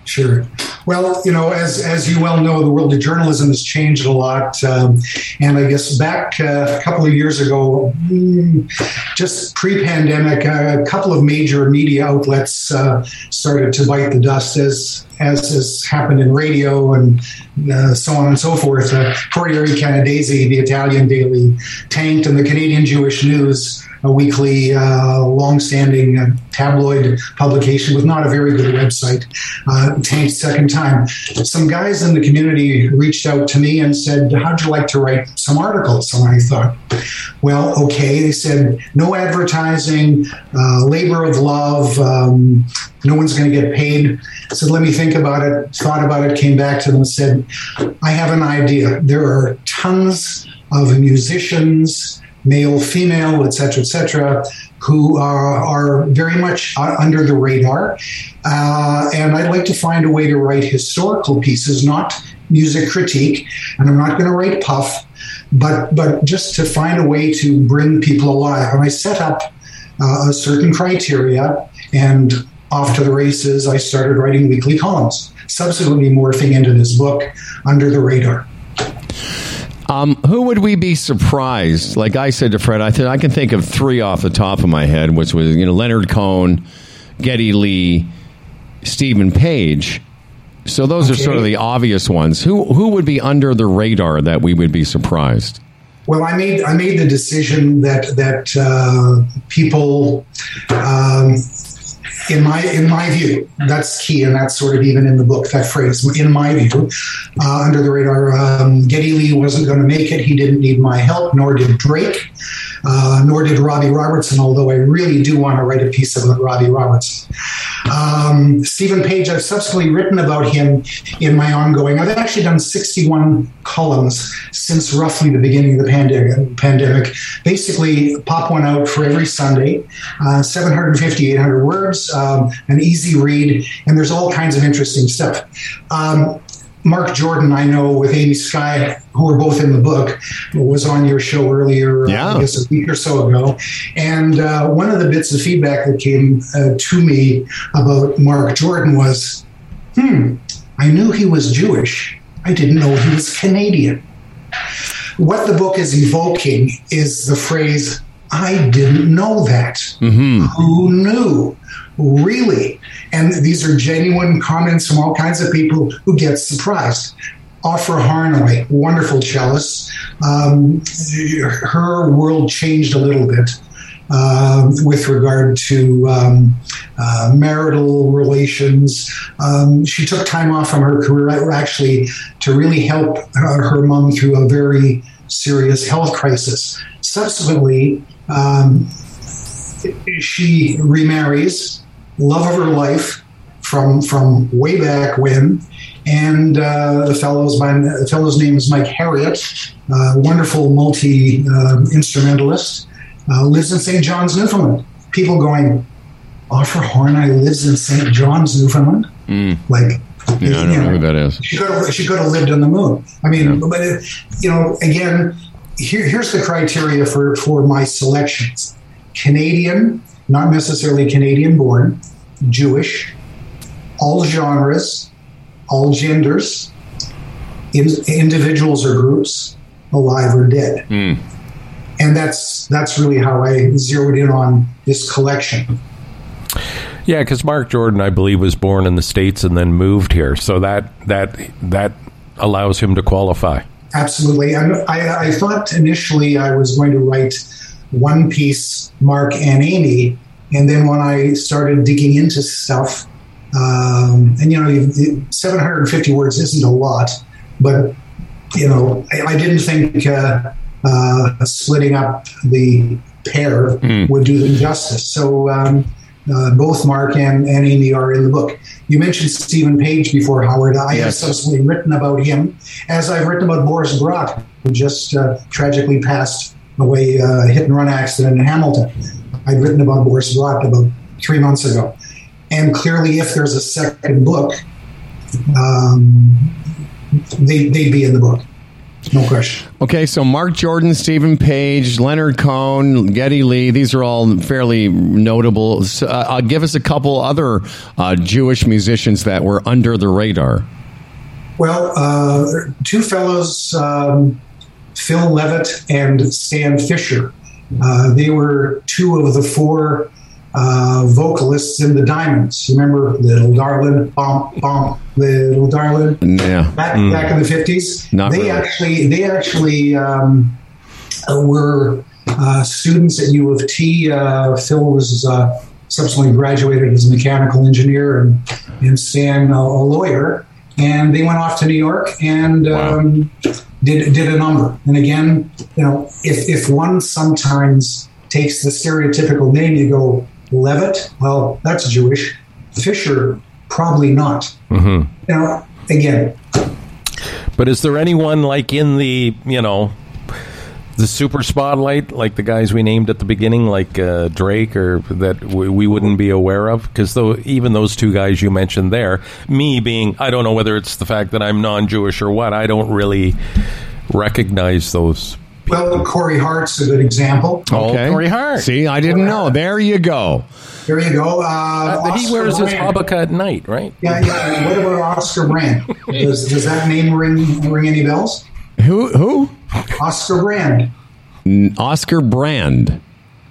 Sure. Well, you know, as as you well know, the world of journalism has changed a lot. Um, and I guess back uh, a couple of years ago, just pre-pandemic, a couple of major media outlets uh, started to bite the dust, as as has happened in radio and uh, so on and so forth. Uh, Corriere Canadese, the Italian daily, tanked, and the Canadian Jewish News, a weekly, uh, long-standing uh, tabloid publication with not a very good website, uh, tanked second time. Some guys in the community reached out to me and said, how'd you like to write some articles? And I thought, well, okay. They said, no advertising, uh, labor of love, um, no one's going to get paid. I said, let me think about it. Thought about it, came back to them and said, I have an idea. There are tons of musicians, male, female, et cetera, et cetera, who are, are very much under the radar. Uh, and I'd like to find a way to write historical pieces, not music critique. And I'm not going to write puff, but but just to find a way to bring people alive. And I set up uh, a certain criteria, and off to the races, I started writing weekly columns, subsequently morphing into this book, Under the Radar. Um, who would we be surprised? Like I said to Fred, I th- I can think of three off the top of my head, which was, you know, Leonard Cohen, Geddy Lee, Stephen Page. So those okay. are sort of the obvious ones. Who who would be under the radar that we would be surprised? Well, I made I made the decision that that uh, people. Um, In my in my view, that's key, and that's sort of even in the book, that phrase, in my view, uh, under the radar, um, Geddy Lee wasn't going to make it. He didn't need my help, nor did Drake, uh, nor did Robbie Robertson, although I really do want to write a piece about Robbie Robertson. Um, Stephen Page, I've subsequently written about him in my ongoing. I've actually done sixty-one columns since roughly the beginning of the pandemic. pandemic. Basically, pop one out for every Sunday, uh, seven fifty, eight hundred words, um, an easy read, and there's all kinds of interesting stuff. Um, Mark Jordan, I know, with Amy Sky, who are both in the book, was on your show earlier, yeah. I guess a week or so ago. And uh, one of the bits of feedback that came uh, to me about Mark Jordan was, hmm, I knew he was Jewish. I didn't know he was Canadian. What the book is evoking is the phrase, I didn't know that. Mm-hmm. Who knew? Really? And these are genuine comments from all kinds of people who get surprised. Offer Harnoy, wonderful cellist. Um, her world changed a little bit uh, with regard to um, uh, marital relations. Um, she took time off from her career, actually, to really help her, her mom through a very serious health crisis. Subsequently, um, she remarries, love of her life from from way back when, and uh, the fellow's by, the fellow's name is Mike Harriet, uh, wonderful multi uh, instrumentalist, uh, lives in Saint John's, Newfoundland. People going, Offer Harnoy lives in Saint John's, Newfoundland, mm. like. Yeah, you know, I don't know who that is. She could have, she could have lived on the moon. I mean, yeah. but it, you know, again, here, here's the criteria for, for my selections: Canadian, not necessarily Canadian-born, Jewish, all genres, all genders, in, individuals or groups, alive or dead, mm. and that's that's really how I zeroed in on this collection. Yeah, because Mark Jordan, I believe, was born in the States and then moved here. So that that that allows him to qualify. Absolutely. And I, I thought initially I was going to write one piece, Mark and Amy. And then when I started digging into stuff, um, and, you know, seven hundred fifty words isn't a lot. But, you know, I, I didn't think uh, uh, splitting up the pair mm. would do them justice. So... Um, Uh, both Mark and, and Amy are in the book. You mentioned Stephen Page before, Howard. I yes. have subsequently written about him, as I've written about Boris Roth, who just uh, tragically passed away, a uh, hit-and-run accident in Hamilton. I'd written about Boris Roth about three months ago. And clearly, if there's a second book, um, they, they'd be in the book. No question. Okay, so Mark Jordan, Stephen Page, Leonard Cohen, Geddy Lee, these are all fairly notable. Uh, uh, give us a couple other uh, Jewish musicians that were under the radar. Well, uh, two fellows, um, Phil Levitt and Stan Fisher. Uh, they were two of the four uh, vocalists in the Diamonds. Remember, Little Darlin', Bump, Bump, Little Darlin'? Yeah. Back, mm. back in the fifties? Not they really. actually, they actually um, were uh, students at U of T. Uh, Phil was uh, subsequently graduated as a mechanical engineer and, and Stan uh, a lawyer. And they went off to New York and um, wow. did did a number. And again, you know, if, if one sometimes takes the stereotypical name, you go, Levitt, well, that's Jewish. Fisher, probably not. Mm-hmm. Now, again. But is there anyone like in the, you know, the super spotlight, like the guys we named at the beginning, like uh, Drake, or that we, we wouldn't be aware of? Because though even those two guys you mentioned there, me being, I don't know whether it's the fact that I'm non-Jewish or what, I don't really recognize those people. Well, Corey Hart's a good example. Okay. Oh, Corey Hart. See, I didn't know. There you go. There you go. Uh, uh, he wears Brand. His Habakkah at night, right? Yeah, yeah. What about Oscar Brand? Does, does that name ring ring any bells? Who? Who? Oscar Brand. Oscar Brand.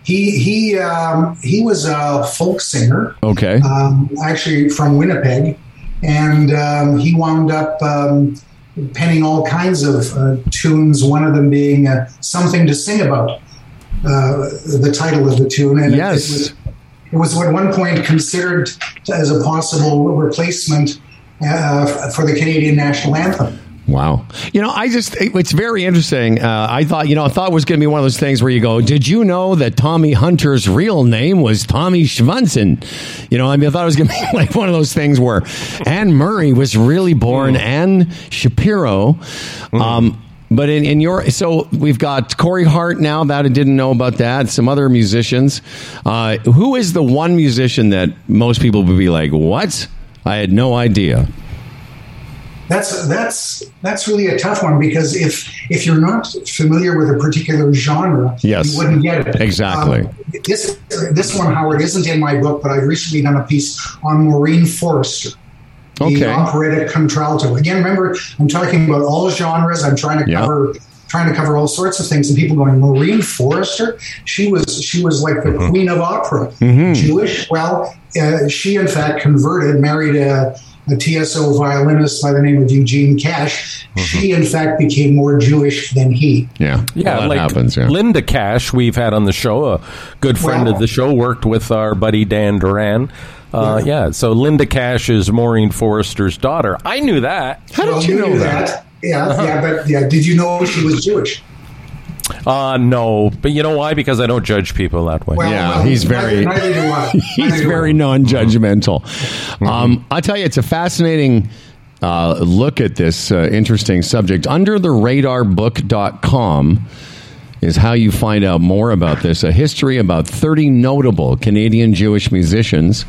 He he um, he was a folk singer. Okay. Um, actually, from Winnipeg, and um, he wound up um, penning all kinds of uh, tunes. One of them being uh, "Something to Sing About," uh, the title of the tune. And yes. It, it, was, it was at one point considered as a possible replacement uh, for the Canadian national anthem. Wow. You know, I just, it, it's very interesting. Uh, I thought, you know, I thought it was going to be one of those things where you go, did you know that Tommy Hunter's real name was Tommy Schwanson? You know, I mean, I thought it was going to be like one of those things where Anne Murray was really born mm. Anne Shapiro. Mm. Um, but in, in your, so we've got Corey Hart now that I didn't know about that, some other musicians. Uh, who is the one musician that most people would be like, what? I had no idea. That's that's that's really a tough one, because if if you're not familiar with a particular genre, yes. you wouldn't get it. Exactly. Um, this this one, Howard, isn't in my book, but I've recently done a piece on Maureen Forrester, the okay. operatic contralto. Again, remember, I'm talking about all genres. I'm trying to yep. cover trying to cover all sorts of things, and people going, Maureen Forrester? She was she was like the mm-hmm. queen of opera, mm-hmm. Jewish. Well, uh, she in fact converted, married a. a T S O violinist by the name of Eugene Cash. Mm-hmm. She, in fact, became more Jewish than he. Yeah, yeah, well, that like happens. Yeah. Linda Cash, we've had on the show, a good friend wow. of the show, worked with our buddy Dan Duran. Uh, yeah. yeah, so Linda Cash is Maureen Forrester's daughter. I knew that. How well, did you, you know that? that? Yeah, uh-huh. yeah, but yeah, did you know she was Jewish? Uh, no, but you know why? Because I don't judge people that way. Well, yeah, he's very neither, neither he's very non-judgmental. Mm-hmm. Um, I'll tell you, it's a fascinating uh, look at this uh, interesting subject. under the radar book dot com is how you find out more about this. A history about thirty notable Canadian Jewish musicians.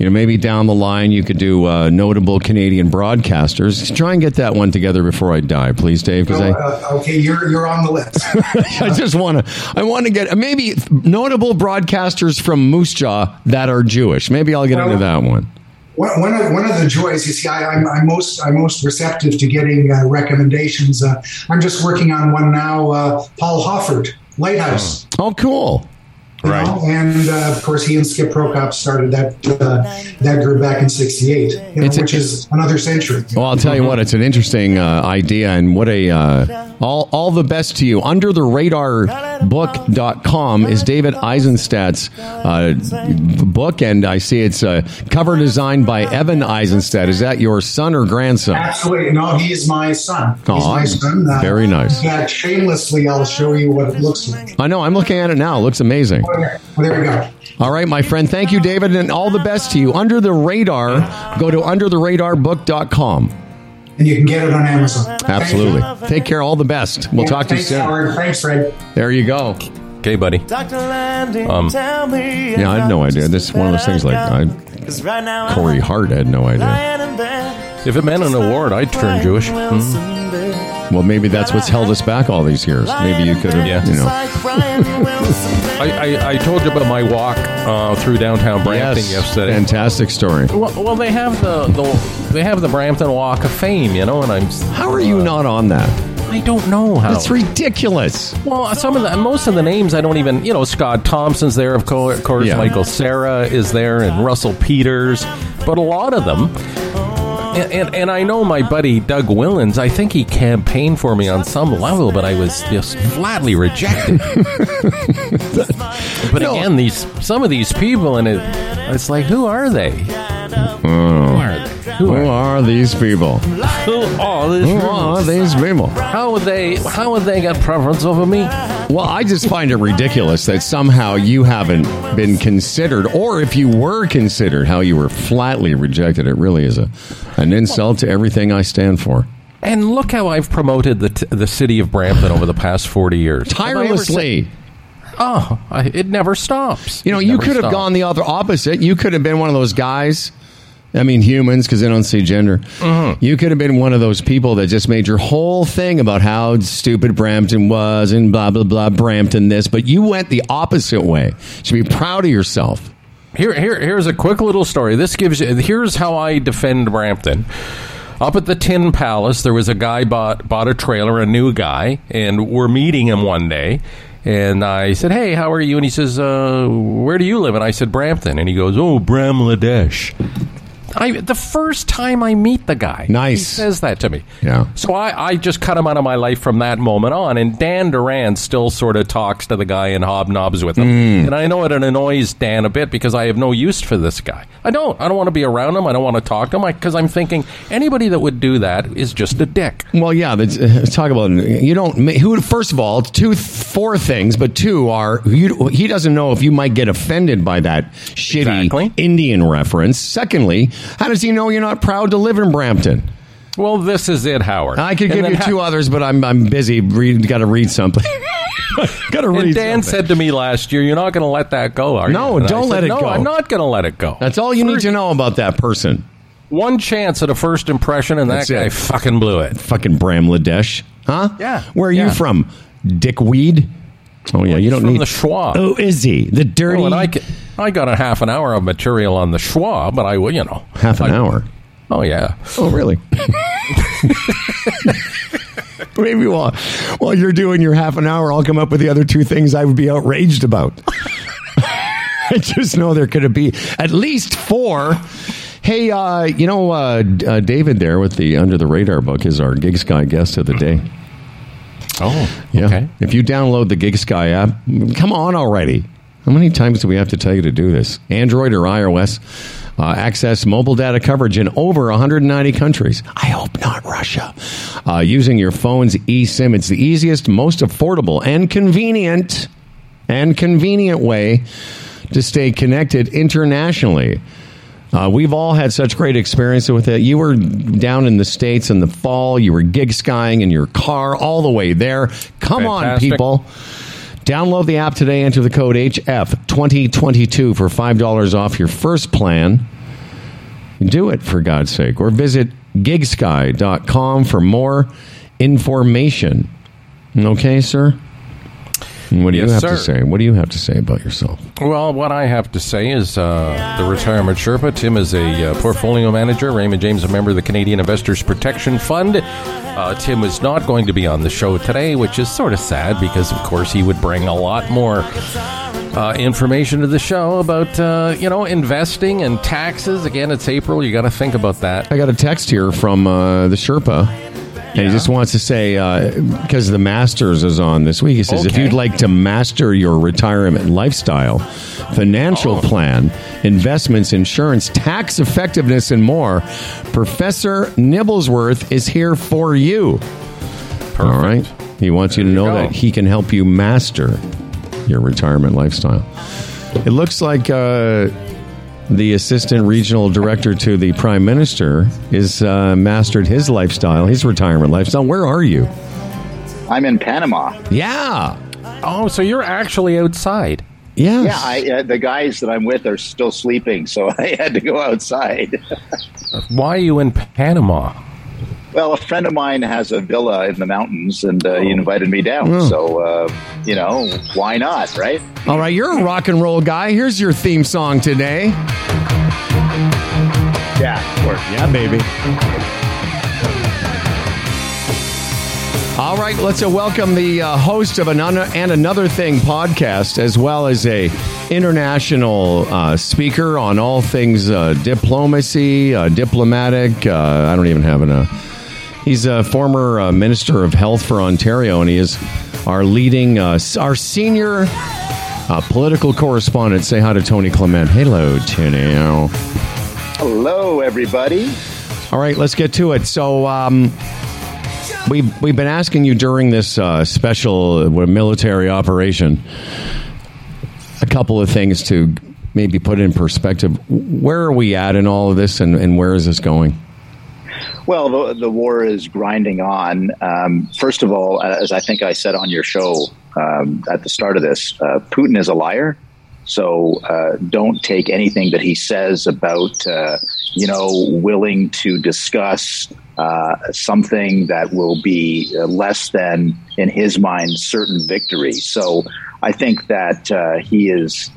You know, maybe down the line you could do uh, notable Canadian broadcasters. Try and get that one together before I die, please, Dave. No, I, uh, okay, you're you're on the list. I just want to. I want to get maybe notable broadcasters from Moose Jaw that are Jewish. Maybe I'll get well, into that one. One of one of the joys, you see, I, I'm I'm most I'm most receptive to getting uh, recommendations. Uh, I'm just working on one now. Uh, Paul Hoffert, Lighthouse. Oh, oh cool. You right, know? and uh, of course, he and Skip Prokop started that uh, that group back in sixty-eight, you know, which a, is another century. Well, I'll tell you what, it's an interesting uh, idea, and what a uh, all all the best to you. under the radar book dot com is David Eisenstadt's uh, book, and I see it's uh, cover designed by Evan Eisenstadt. Is that your son or grandson? Absolutely, no, he's my son. He's oh, my son. Uh, very nice. Yeah, shamelessly, I'll show you what it looks like. I know. I'm looking at it now. It looks amazing. Well, there we go. All right, my friend. Thank you, David, and all the best to you. Under the Radar, go to under the radar book dot com. And you can get it on Amazon. Absolutely. Take care. All the best. We'll yeah, talk to you soon. Howard. Thanks, Fred. There you go. Okay, buddy. Doctor Landing, um, tell me yeah, I have no idea. This is one of those things like I, right now Corey Hart had no idea. If it meant an award, I'd turn Jewish. Mm-hmm. Well, maybe that's what's held us back all these years. Maybe you could have, yeah. you know. I, I, I told you about my walk uh, through downtown Brampton yes, yesterday. Fantastic story. Well, well they have the, the they have the Brampton Walk of Fame, you know, and I'm. How are you uh, not on that? I don't know how. It's ridiculous. Well, some of the most of the names I don't even, you know, Scott Thompson's there, of course, yeah. Michael Cera is there, and Russell Peters, but a lot of them. And, and, and I know my buddy Doug Willans, I think he campaigned for me on some level, but I was just flatly rejected. But no. again, these some of these people, and it, it's like, who are they? Mm. Who are they? Who are, who are these people? Who are these people? Who are these people? How would they? How would they get preference over me? Well, I just find it ridiculous that somehow you haven't been considered, or if you were considered, how you were flatly rejected. It really is a, an insult to everything I stand for. And look how I've promoted the t- the city of Brampton over the past forty years. Tirelessly. Oh, I, it never stops. You know, it you could stopped. have gone the other opposite. You could have been one of those guys. I mean, humans, because they don't see gender. Mm-hmm. You could have been one of those people that just made your whole thing about how stupid Brampton was and blah, blah, blah, Brampton this. But you went the opposite way. You should be proud of yourself. Here, here, here's a quick little story. This gives you, here's how I defend Brampton. Up at the Tin Palace, there was a guy bought bought a trailer, a new guy, and we're meeting him one day. And I said, hey, how are you? And he says, uh, where do you live? And I said, Brampton. And he goes, oh, Bramladesh. I, the first time I meet the guy, nice. He says that to me. Yeah. So I, I just cut him out of my life from that moment on. And Dan Duran still sort of talks to the guy and hobnobs with him. Mm. And I know it annoys Dan a bit because I have no use for this guy. I don't. I don't want to be around him. I don't want to talk to him because I'm thinking anybody that would do that is just a dick. Well, yeah. But, uh, talk about you don't. Who? First of all, two, four things, but two are you, he doesn't know if you might get offended by that shitty exactly. Indian reference. Secondly. How does he know you're not proud to live in Brampton? Well, this is it, Howard. I could and give you ha- two others, but I'm I'm busy. Got to read something. Got to read. And Dan something. said to me last year, "You're not going to let that go, are no, you?" No, don't said, let it no, go. No, I'm not going to let it go. That's all you first, need to know about that person. One chance at a first impression, and That's that guy it. fucking blew it. Fucking Bramladesh, huh? Yeah. Where are yeah. you from, Dickweed? Oh yeah, well, you don't from need the Schwab. Oh, is he the dirty? Well, and I, could, I got a half an hour of material on the Schwab, but I will, you know, half an I, hour. Oh yeah. Oh really? Maybe while while you're doing your half an hour, I'll come up with the other two things I would be outraged about. I just know there could be at least four. Hey, uh, you know, uh, uh, David there with the Under the Radar book is our Gig Sky guest of the day. Oh, yeah. Okay. If you download the Gig Sky app, come on already. How many times do we have to tell you to do this? Android or iOS, uh, access mobile data coverage in over one hundred ninety countries. I hope not Russia. Uh, using your phone's eSIM, it's the easiest, most affordable, and convenient, and convenient way to stay connected internationally. Uh, we've all had such great experiences with it. You were down in the States in the fall. You were gig skying in your car all the way there. Come Fantastic. on, people. Download the app today. Enter the code H F twenty twenty-two for five dollars off your first plan. Do it, for God's sake. Or visit gig sky dot com for more information. Okay, sir? What do you yes, have sir. to say? What do you have to say about yourself? Well, what I have to say is uh, the retirement Sherpa. Tim is a uh, portfolio manager. Raymond James, a member of the Canadian Investors Protection Fund. Uh, Tim is not going to be on the show today, which is sort of sad because, of course, he would bring a lot more uh, information to the show about, uh, you know, investing and taxes. Again, it's April. You got to think about that. I got a text here from uh, the Sherpa. And yeah. he just wants to say, because uh, the Masters is on this week, he says, okay. if you'd like to master your retirement lifestyle, financial oh. plan, investments, insurance, tax effectiveness, and more, Professor Nibblesworth is here for you. Perfect. All right. He wants there you to know you that he can help you master your retirement lifestyle. It looks like... Uh, the assistant regional director to the prime minister is uh, mastered his lifestyle, his retirement lifestyle. Where are you? I'm in Panama. Yeah. Oh, so you're actually outside. Yes. Yeah, I, uh, the guys that I'm with are still sleeping, so I had to go outside. Why are you in Panama? Well, a friend of mine has a villa in the mountains, and uh, he invited me down. Oh. So, uh, you know, why not, right? All right, you're a rock and roll guy. Here's your theme song today. Yeah, of course. Yeah, baby. All right, let's uh, welcome the uh, host of an un- and Another Thing podcast, as well as a international uh, speaker on all things uh, diplomacy, uh, diplomatic. Uh, I don't even have a. He's a former uh, Minister of Health for Ontario, and he is our leading, uh, our senior uh, political correspondent. Say hi to Tony Clement. Hello, Tony. Hello, everybody. All right, let's get to it. So, um, we've, we've been asking you during this uh, special military operation a couple of things to maybe put in perspective. Where are we at in all of this, and, and where is this going? Well, the, the war is grinding on. Um, first of all, as I think I said on your show um, at the start of this, uh, Putin is a liar. So uh, don't take anything that he says about, uh, you know, willing to discuss uh, something that will be less than, in his mind, certain victory. So I think that uh, he is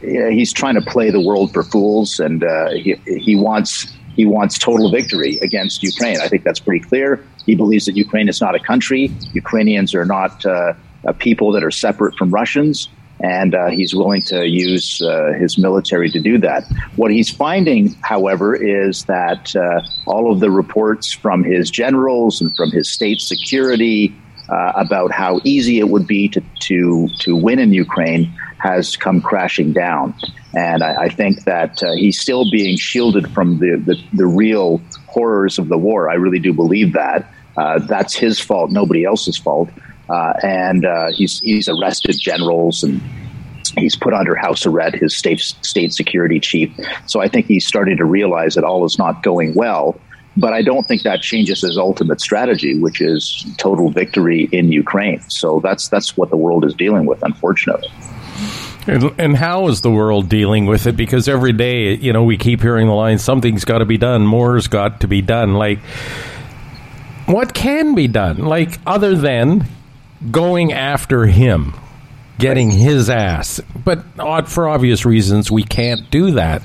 he's trying to play the world for fools, and uh, he, he wants he wants total victory against Ukraine. I think that's pretty clear. He believes that Ukraine is not a country. Ukrainians are not uh, a people that are separate from Russians. And uh, he's willing to use uh, his military to do that. What he's finding, however, is that uh, all of the reports from his generals and from his state security uh, about how easy it would be to, to, to win in Ukraine has come crashing down. And I, I think that uh, he's still being shielded from the, the, the real horrors of the war. I really do believe that. Uh, that's his fault, nobody else's fault. Uh, and uh, he's he's arrested generals, and he's put under house arrest his state state security chief. So I think he's starting to realize that all is not going well. But I don't think that changes his ultimate strategy, which is total victory in Ukraine. So that's that's what the world is dealing with, unfortunately. And, and how is the world dealing with it? Because every day, you know, we keep hearing the line, something's got to be done, more's got to be done. Like, what can be done? Like, other than going after him, getting his ass. But for obvious reasons, we can't do that.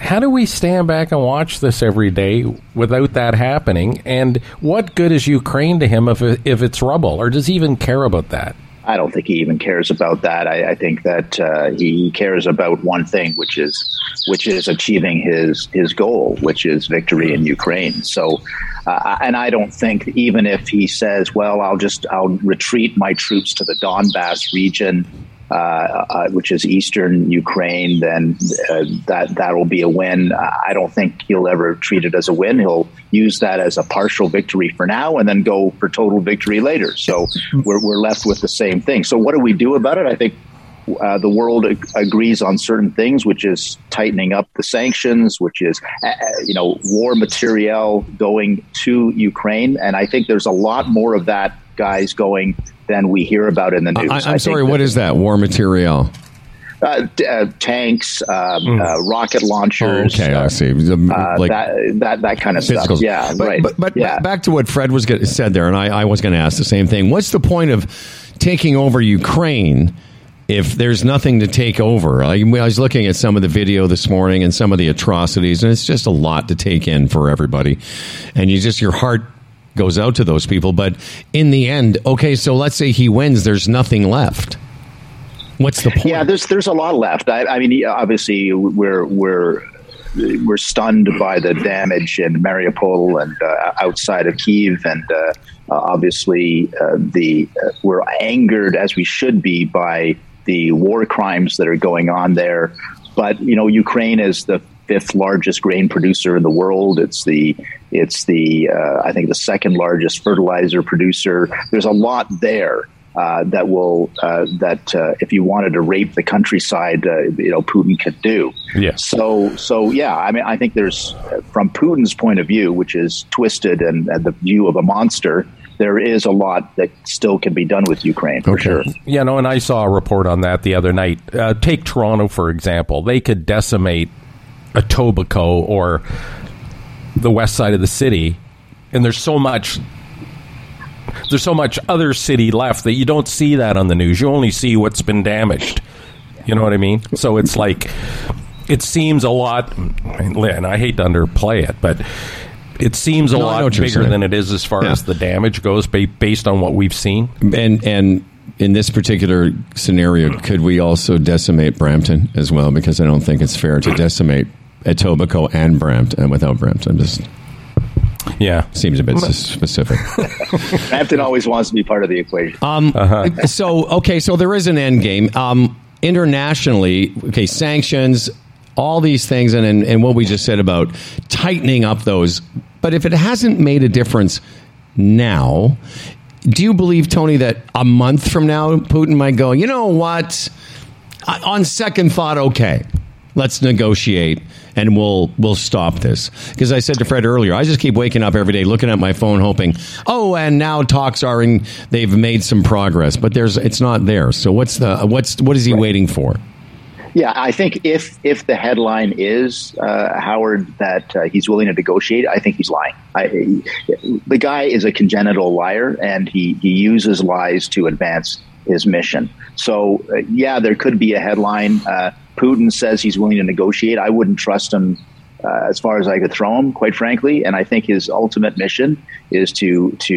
How do we stand back and watch this every day without that happening? And what good is Ukraine to him if if it's rubble? Or does he even care about that? I don't think he even cares about that. I, I think that uh, he cares about one thing, which is which is achieving his his goal, which is victory in Ukraine. So, uh, and I don't think even if he says, "Well, I'll just I'll retreat my troops to the Donbass region, uh, uh, which is eastern Ukraine," then uh, that that will be a win. I don't think he'll ever treat it as a win. He'll use that as a partial victory for now, and then go for total victory later. So we're we're left with the same thing. So what do we do about it? I think uh, the world ag- agrees on certain things, which is tightening up the sanctions, which is uh, you know war materiel going to Ukraine, and I think there's a lot more of that, guys, going than we hear about in the news. I, I'm I sorry, that, what is that war materiel? Uh, t- uh, tanks, um, mm. uh, rocket launchers. Oh, okay, uh, I see. Uh, like that, that that kind of physicals. Stuff. Yeah, but, right. But, but yeah. back to what Fred was get, said there, and I, I was going to ask the same thing. What's the point of taking over Ukraine if there's nothing to take over? I, I was looking at some of the video this morning and some of the atrocities, and it's just a lot to take in for everybody. And you just your heart goes out to those people. But in the end, okay, so let's say he wins. There's nothing left. What's the point? Yeah, there's there's a lot left. I, I mean, obviously, we're we're we're stunned by the damage in Mariupol and uh, outside of Kyiv, and uh, obviously, uh, the uh, we're angered as we should be by the war crimes that are going on there. But you know, Ukraine is the fifth largest grain producer in the world. It's the it's the uh, I think the second largest fertilizer producer. There's a lot there. Uh, that will uh, that uh, if you wanted to rape the countryside, uh, you know, Putin could do. Yeah. So so yeah. I mean, I think there's from Putin's point of view, which is twisted and, and the view of a monster. there is a lot that still can be done with Ukraine, for okay. sure. Yeah, no, and I saw a report on that the other night. Uh, take Toronto, for example. They could decimate Etobicoke or the west side of the city, and there's so much... There's so much other city left that you don't see that on the news. You only see what's been damaged. You know what I mean? So it's like, it seems a lot, and I hate to underplay it, but it seems a no, lot bigger than it is as far yeah. as the damage goes based on what we've seen. And and in this particular scenario, could we also decimate Brampton as well? Because I don't think it's fair to decimate Etobicoke and Brampton without Brampton. I'm just... Yeah, seems a bit specific. Brampton always wants to be part of the equation. Um, uh-huh. So, okay, so there is an end game. Um, internationally, okay, sanctions, all these things, and, and, and what we just said about tightening up those. But if it hasn't made a difference now, do you believe, Tony, that a month from now, Putin might go, you know what, I, on second thought, okay, let's negotiate, and we'll we'll stop this. Because I said to Fred earlier, I just keep waking up every day, looking at my phone, hoping, oh, and now talks are in. They've made some progress, but there's it's not there. So what's the what's what is he right. waiting for? Yeah, I think if if the headline is uh, Howard that uh, he's willing to negotiate, I think he's lying. I, he, the guy is a congenital liar, and he he uses lies to advance his mission. So uh, yeah, there could be a headline. Uh, Putin says he's willing to negotiate. I wouldn't trust him uh, as far as I could throw him, quite frankly. And I think his ultimate mission is to, to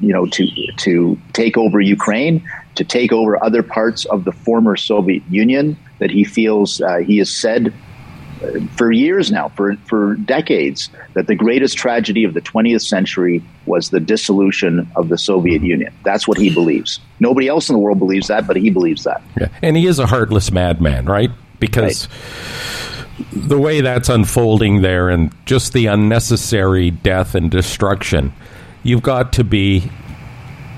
you know, to to take over Ukraine, to take over other parts of the former Soviet Union that he feels uh, he has said for years now, for for decades, that the greatest tragedy of the twentieth century was the dissolution of the Soviet Union. That's what he believes. Nobody else in the world believes that, but he believes that. Yeah. And he is a heartless madman, right? Because right. the way that's unfolding there and just the unnecessary death and destruction, you've got to be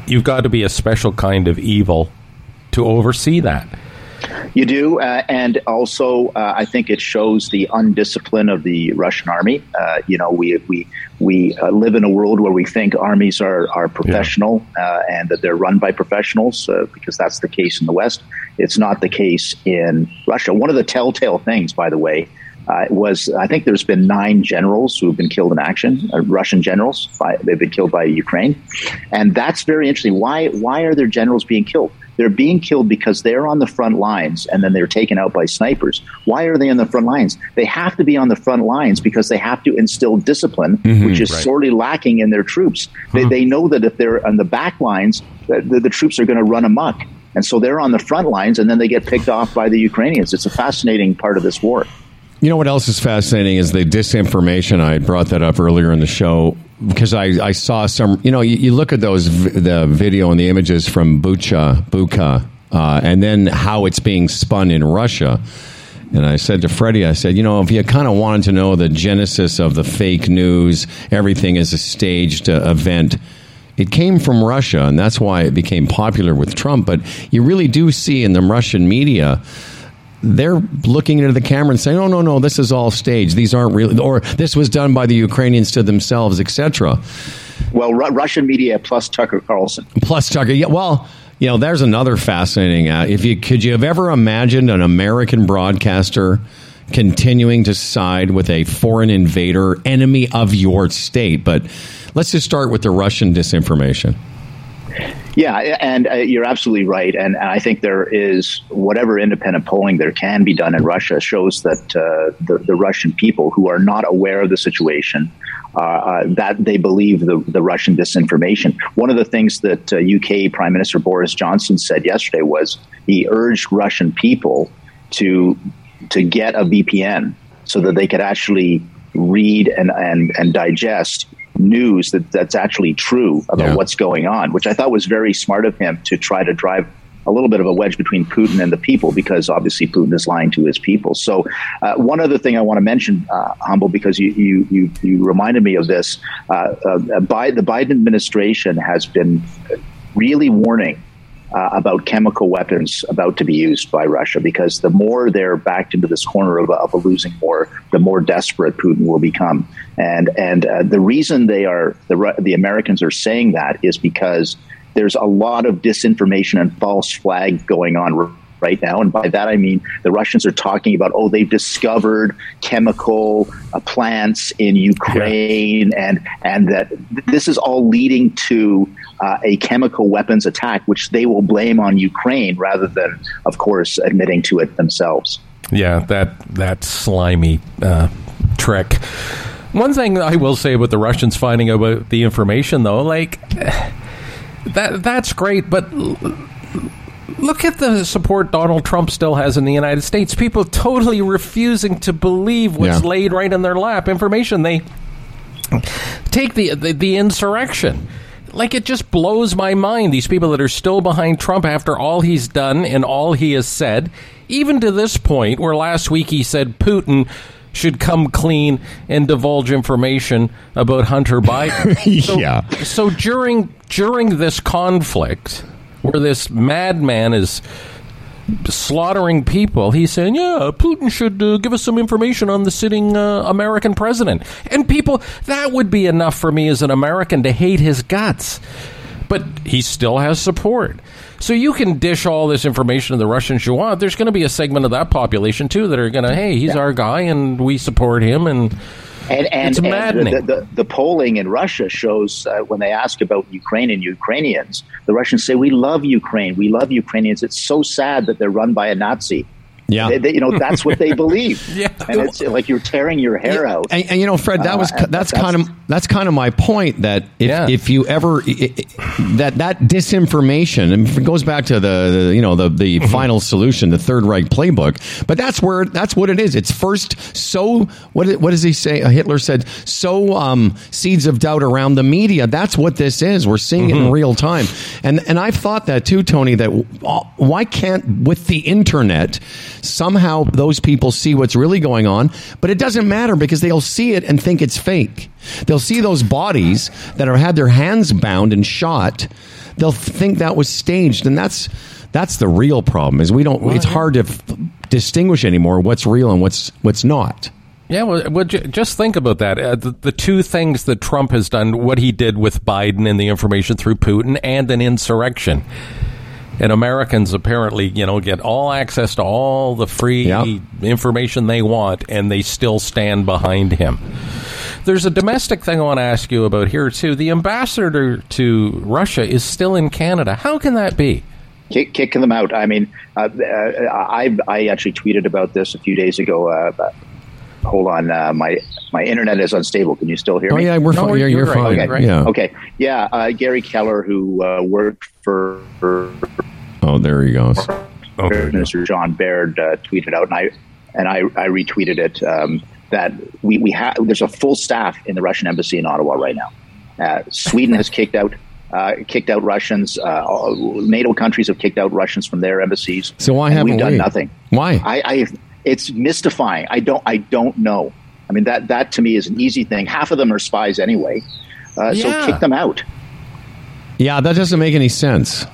you've got to be a special kind of evil to oversee that. You do, uh, and also uh, I think it shows the undiscipline of the Russian army. Uh, you know, we we we uh, live in a world where we think armies are are professional yeah. uh, and that they're run by professionals uh, because that's the case in the West. It's not the case in Russia. One of the telltale things, by the way, uh, was I think there's been nine generals who have been killed in action, uh, Russian generals. By, they've been killed by Ukraine, and that's very interesting. Why why are their generals being killed? They're being killed because they're on the front lines and then they're taken out by snipers. Why are they on the front lines? They have to be on the front lines because they have to instill discipline, mm-hmm, which is right. sorely lacking in their troops. Huh. They, they know that if they're on the back lines, the, the, the troops are going to run amok. And so they're on the front lines and then they get picked off by the Ukrainians. It's a fascinating part of this war. You know what else is fascinating is the disinformation. I brought that up earlier in the show because I, I saw some, you know, you, you look at those, v- the video and the images from Bucha, Bucha, uh, and then how it's being spun in Russia. And I said to Freddie, I said, you know, if you kind of wanted to know the genesis of the fake news, everything is a staged uh, event. It came from Russia, and that's why it became popular with Trump. But you really do see in the Russian media, they're looking into the camera and saying, oh, no, no, this is all staged. These aren't real, or this was done by the Ukrainians to themselves, et cetera. Well, Ru- Russian media plus Tucker Carlson. Plus Tucker. Yeah, well, you know, there's another fascinating. Uh, if you could you have ever imagined an American broadcaster continuing to side with a foreign invader, enemy of your state? But let's just start with the Russian disinformation. Yeah, and uh, you're absolutely right. And, and I think there is whatever independent polling there can be done in Russia shows that uh, the, the Russian people who are not aware of the situation, uh, uh, that they believe the, the Russian disinformation. One of the things that uh, U K Prime Minister Boris Johnson said yesterday was he urged Russian people to to get a V P N so that they could actually read and, and, and digest news that that's actually true about yeah. what's going on, which I thought was very smart of him to try to drive a little bit of a wedge between Putin and the people, because obviously Putin is lying to his people. So uh, one other thing I want to mention, uh, Humble, because you, you, you, you reminded me of this, uh, uh, by the Biden administration has been really warning uh, about chemical weapons about to be used by Russia, because the more they're backed into this corner of, of a losing war, the more desperate Putin will become. And and uh, the reason they are the the Americans are saying that is because there's a lot of disinformation and false flag going on right now. And by that, I mean, the Russians are talking about, oh, they've discovered chemical uh, plants in Ukraine, yeah. and and that this is all leading to uh, a chemical weapons attack, which they will blame on Ukraine rather than, of course, admitting to it themselves. Yeah, that, that slimy uh, trick. One thing I will say about the Russians finding out about the information, though, like, that that's great, but look at the support Donald Trump still has in the United States. People totally refusing to believe what's yeah. laid right in their lap. Information they take the, the the insurrection. Like, it just blows my mind. These people that are still behind Trump after all he's done and all he has said, even to this point where last week he said Putin should come clean and divulge information about Hunter Biden. So, yeah. So during during this conflict, where this madman is slaughtering people, he's saying, yeah, Putin should uh, give us some information on the sitting uh, American president. And people, that would be enough for me as an American to hate his guts. But he still has support. So you can dish all this information to the Russians you want. There's going to be a segment of that population, too, that are going to, hey, he's yeah. our guy and we support him. And And, and, it's maddening. And the, the, the polling in Russia shows uh, when they ask about Ukraine and Ukrainians, the Russians say, we love Ukraine. We love Ukrainians. It's so sad that they're run by a Nazi. Yeah, they, they, you know, that's what they believe. yeah. And it's like you're tearing your hair yeah. out. And, and, you know, Fred, that was uh, that's, that's kind of that's kind of my point, that if, yeah. if you ever it, it, that that disinformation, and it goes back to the, the you know, the, the final solution, the Third Reich playbook. But that's where that's what it is. It's first. So what what does he say? Hitler said, sow um, seeds of doubt around the media. That's what this is. We're seeing mm-hmm. it in real time. And and I've thought that, too, Tony, that why can't with the Internet, somehow those people see what's really going on, but it doesn't matter because they'll see it and think it's fake. They'll see those bodies that are had their hands bound and shot. They'll think that was staged, and that's that's the real problem. Is we don't. Well, it's hard to f- distinguish anymore what's real and what's what's not. Yeah, well, well j- just think about that. Uh, the, the two things that Trump has done: what he did with Biden and the information through Putin, and an insurrection. And Americans apparently, you know, get all access to all the free yep. information they want, and they still stand behind him. There's a domestic thing I want to ask you about here, too. The ambassador to Russia is still in Canada. How can that be? Kick, kicking them out. I mean, uh, I, I actually tweeted about this a few days ago. Uh, hold on. Uh, my my internet is unstable. Can you still hear me? Oh, yeah, we're fine. No, you're, you're, you're fine. Okay. Right? Yeah. Okay. Yeah. Uh, Gary Keller, who uh, worked for, for oh, there he goes. Okay. Mister John Baird uh, tweeted out, and I and I, I retweeted it. Um, that we we have there's a full staff in the Russian embassy in Ottawa right now. Uh, Sweden has kicked out uh, kicked out Russians. Uh, all NATO countries have kicked out Russians from their embassies. So why haven't we done nothing? Why? I, I it's mystifying. I don't I don't know. I mean that that to me is an easy thing. Half of them are spies anyway, uh, yeah. so kick them out. Yeah, that doesn't make any sense.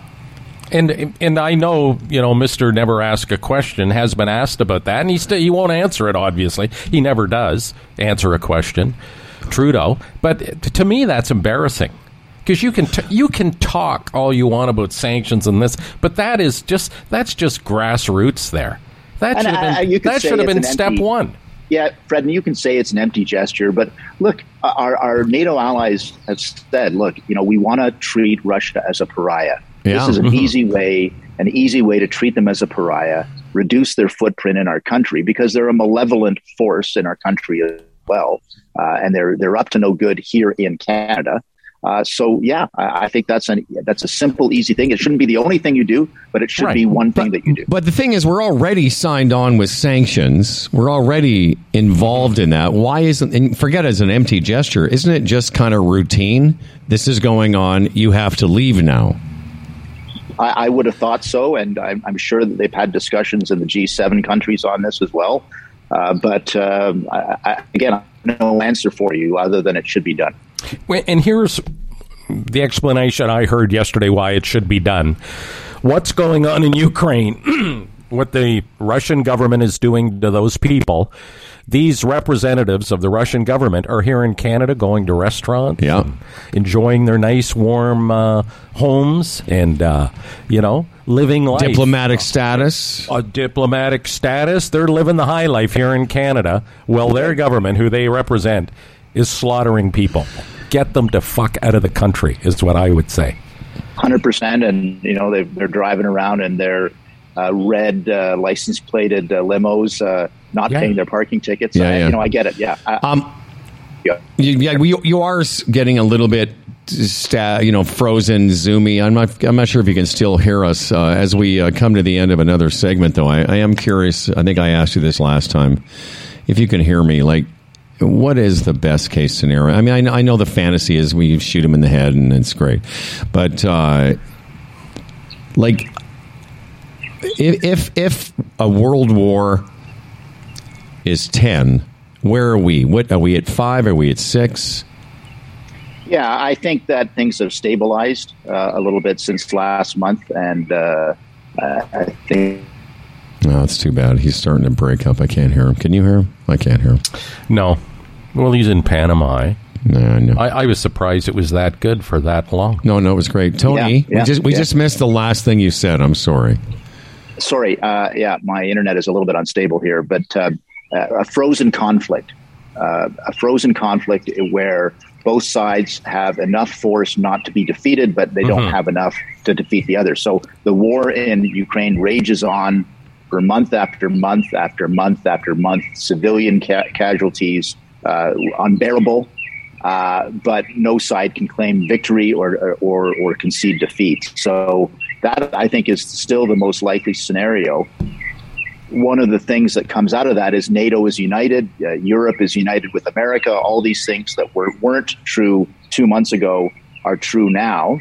And and I know, you know, Mister Never Ask a Question has been asked about that, and he still he won't answer it. Obviously, he never does answer a question, Trudeau. But to me, that's embarrassing because you can t- you can talk all you want about sanctions and this, but that is just that's just grassroots there. That should have been, that should have been step one. Yeah, Fred, and you can say it's an empty gesture, but look, our our NATO allies have said, look, you know, we want to treat Russia as a pariah. Yeah. This is an easy way, an easy way to treat them as a pariah, reduce their footprint in our country because they're a malevolent force in our country as well, uh, and they're they're up to no good here in Canada. Uh, so yeah, I, I think that's an that's a simple, easy thing. It shouldn't be the only thing you do, but it should right. be one thing but, that you do. But the thing is, we're already signed on with sanctions. We're already involved in that. Why isn't? And forget it's an empty gesture. Isn't it just kind of routine? This is going on. You have to leave now. I would have thought so, and I'm sure that they've had discussions in the G seven countries on this as well. Uh, but um, I, I, again, I have no answer for you other than it should be done. And here's the explanation I heard yesterday why it should be done. what's going on in Ukraine, what the Russian government is doing to those people. These representatives of the Russian government are here in Canada going to restaurants, yeah. enjoying their nice, warm uh, homes and, uh, you know, living life. Diplomatic status. A diplomatic status. They're living the high life here in Canada. Well, their government, who they represent, is slaughtering people. Get them to fuck out of the country is what I would say. one hundred percent. And, you know, they, they're driving around in their uh, red uh, license-plated uh, limos, uh, not yeah. paying their parking tickets. Yeah, uh, yeah. You know, I get it. Yeah. I, um, yeah. yeah we, you are getting a little bit, sta- you know, frozen, zoomy. I'm not, I'm not sure if you can still hear us. Uh, as we uh, come to the end of another segment, though, I, I am curious. I think I asked you this last time. If you can hear me, like, what is the best case scenario? I mean, I know, I know the fantasy is we shoot him in the head and it's great. But, uh, like, if, if if a world war is ten, where are we? What, are we at five? Are we at six? Yeah, I think that things have stabilized uh, a little bit since last month. And uh, I think... No, it's too bad. He's starting to break up. I can't hear him. Can you hear him? I can't hear him. No. Well, he's in Panama. No, no. I, I was surprised it was that good for that long. No, no, it was great. Tony, yeah, yeah, we just we yeah. just missed the last thing you said. I'm sorry. Sorry. Uh, yeah, my internet is a little bit unstable here, but uh, a frozen conflict, uh, a frozen conflict where both sides have enough force not to be defeated, but they mm-hmm. don't have enough to defeat the other. So the war in Ukraine rages on for month after month after month after month, civilian ca- casualties uh, unbearable, uh, but no side can claim victory or, or or concede defeat. So that, I think, is still the most likely scenario. One of the things that comes out of that is NATO is united, uh, Europe is united with America. All these things that were, weren't true two months ago are true now.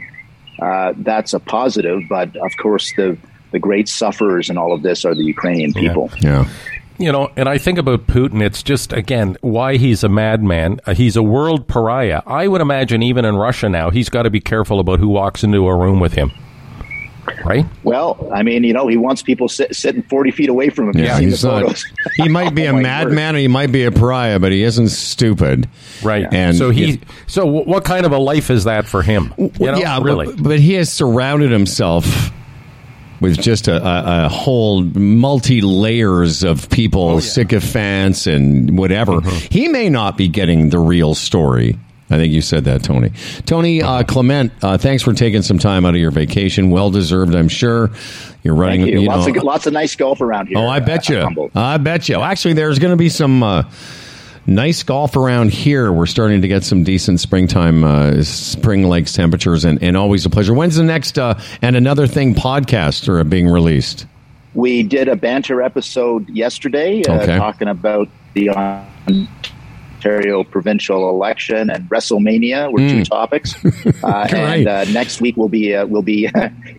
Uh, that's a positive, but of course the The great sufferers in all of this are the Ukrainian people. Yeah. yeah. You know, and I think about Putin, it's just, again, why he's a madman. Uh, he's a world pariah. I would imagine even in Russia now, he's got to be careful about who walks into a room with him. Right? Well, I mean, you know, he wants people sit, sitting forty feet away from him. Yeah, he's not, he might be oh, a madman or he might be a pariah, but he isn't stupid. Right. Yeah. And so he. Yeah. So what kind of a life is that for him? You know, yeah, really. But, but he has surrounded himself with just a, a, a whole multi layers of people, oh, yeah. sycophants and whatever. Mm-hmm. He may not be getting the real story. I think you said that, Tony. Tony uh, Clement, uh, thanks for taking some time out of your vacation. Well deserved, I'm sure. You're running. Thank you. You lots, know, of, lots of nice golf around here. Oh, I bet uh, you. I bet you. Actually, there's going to be some. Uh, Nice golf around here. We're starting to get some decent springtime, uh, spring lakes temperatures, and, and always a pleasure. When's the next uh, And Another Thing podcast are being released? We did a banter episode yesterday uh, okay. talking about the Ontario provincial election and WrestleMania were mm. two topics. Uh, and uh, next week we'll be uh, we'll be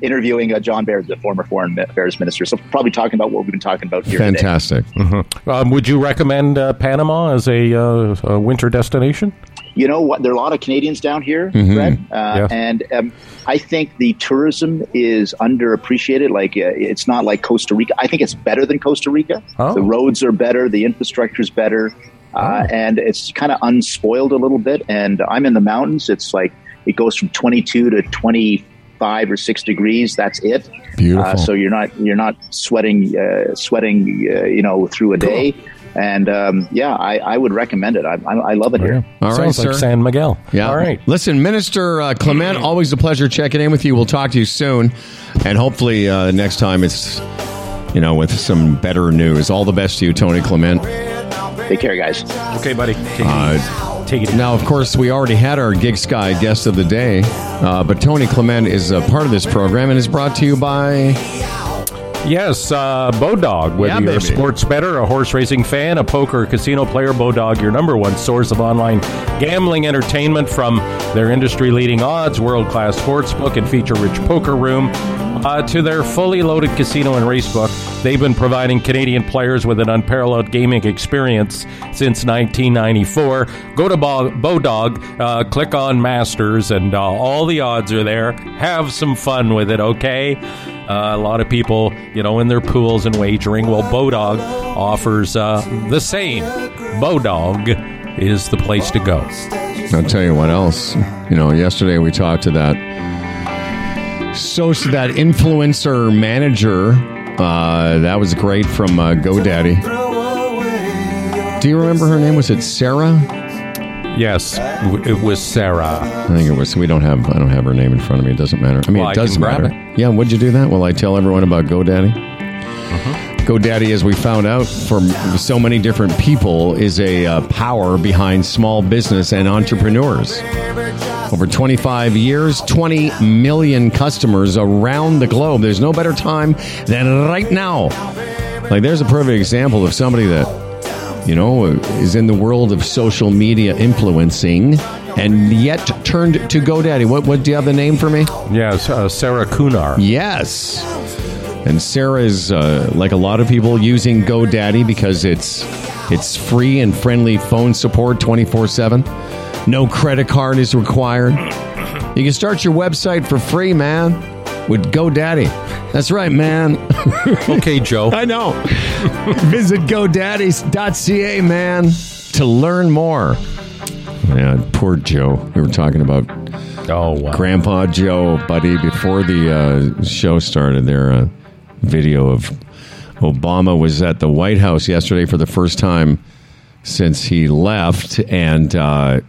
interviewing uh, John Baird, the former foreign affairs minister. So probably talking about what we've been talking about here. Fantastic. Today. Mm-hmm. Um, would you recommend uh, Panama as a, uh, a winter destination? You know what? There are a lot of Canadians down here, mm-hmm. Brett, uh, yeah. and um, I think the tourism is underappreciated. Like uh, it's not like Costa Rica. I think it's better than Costa Rica. Oh. The roads are better. The infrastructure is better. Uh, and it's kind of unspoiled a little bit. And I'm in the mountains. It's like it goes from twenty-two to twenty-five or six degrees. That's it. Beautiful. Uh, so you're not you're not sweating uh, sweating uh, you know through a day. Cool. And um, yeah, I, I would recommend it. I, I, I love it here. All right, sounds like sir. San Miguel. Yeah. All right. Listen, Minister uh, Clement, always a pleasure checking in with you. We'll talk to you soon, and hopefully uh, next time it's you know with some better news. All the best to you, Tony Clement. Take care, guys. Okay, buddy. Take it, uh, Take it Now, of course, we already had our Gig Sky guest of the day, uh, but Tony Clement is a part of this program and is brought to you by... Yes, uh, Bodog. Whether yeah, you're baby. a sports bettor, a horse racing fan, a poker, casino player, Bodog, your number one source of online gambling entertainment from their industry-leading odds, world-class sportsbook, and feature-rich poker room uh, to their fully loaded casino and racebook. They've been providing Canadian players with an unparalleled gaming experience since nineteen ninety-four. Go to Bo- Bodog, uh, click on Masters, and uh, all the odds are there. Have some fun with it, okay? Uh, a lot of people, you know, in their pools and wagering. Well, Bodog offers uh, the same. Bodog is the place to go. I'll tell you what else. You know, yesterday we talked to that. So, so that influencer manager, uh, that was great from uh, GoDaddy. Do you remember her name? Was it Sarah? Yes, it was Sarah. I think it was. We don't have. I don't have her name in front of me. It doesn't matter. I mean, well, it does matter. It. Yeah. Would you do that? Will I tell everyone about GoDaddy? Uh-huh. GoDaddy, as we found out from so many different people, is a uh, power behind small business and entrepreneurs. Over twenty-five years, twenty million customers around the globe. There's no better time than right now. Like, there's a perfect example of somebody that, you know, is in the world of social media influencing and yet turned to GoDaddy. What, what do you have the name for me? Yes, uh, Sarah Kunar. Yes. And Sarah is, uh, like a lot of people, using GoDaddy because it's it's free and friendly phone support twenty-four seven. No credit card is required. You can start your website for free, man, with GoDaddy. That's right, man. Okay, Joe. I know. Visit GoDaddy dot c a, man, to learn more. Yeah, poor Joe. We were talking about oh, wow. Grandpa Joe, buddy, before the uh, show started. There, a video of Obama was at the White House yesterday for the first time since he left, and uh,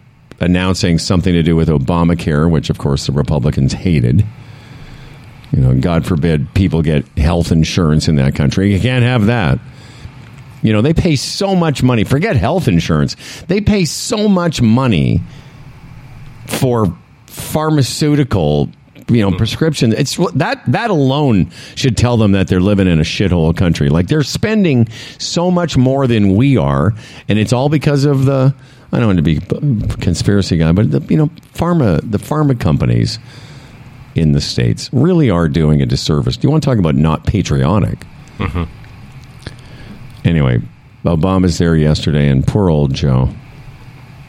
announcing something to do with Obamacare, which, of course, the Republicans hated. You know, God forbid people get health insurance in that country. You can't have that. You know, they pay so much money. Forget health insurance. They pay so much money for pharmaceutical, you know, prescriptions. It's that that alone should tell them that they're living in a shithole country. Like, they're spending so much more than we are, and it's all because of the, I don't want to be a conspiracy guy, but the, you know, pharma the pharma companies in the States really are doing a disservice. Do you want to talk about not patriotic? Mm-hmm. Anyway, Obama's there yesterday, and poor old Joe.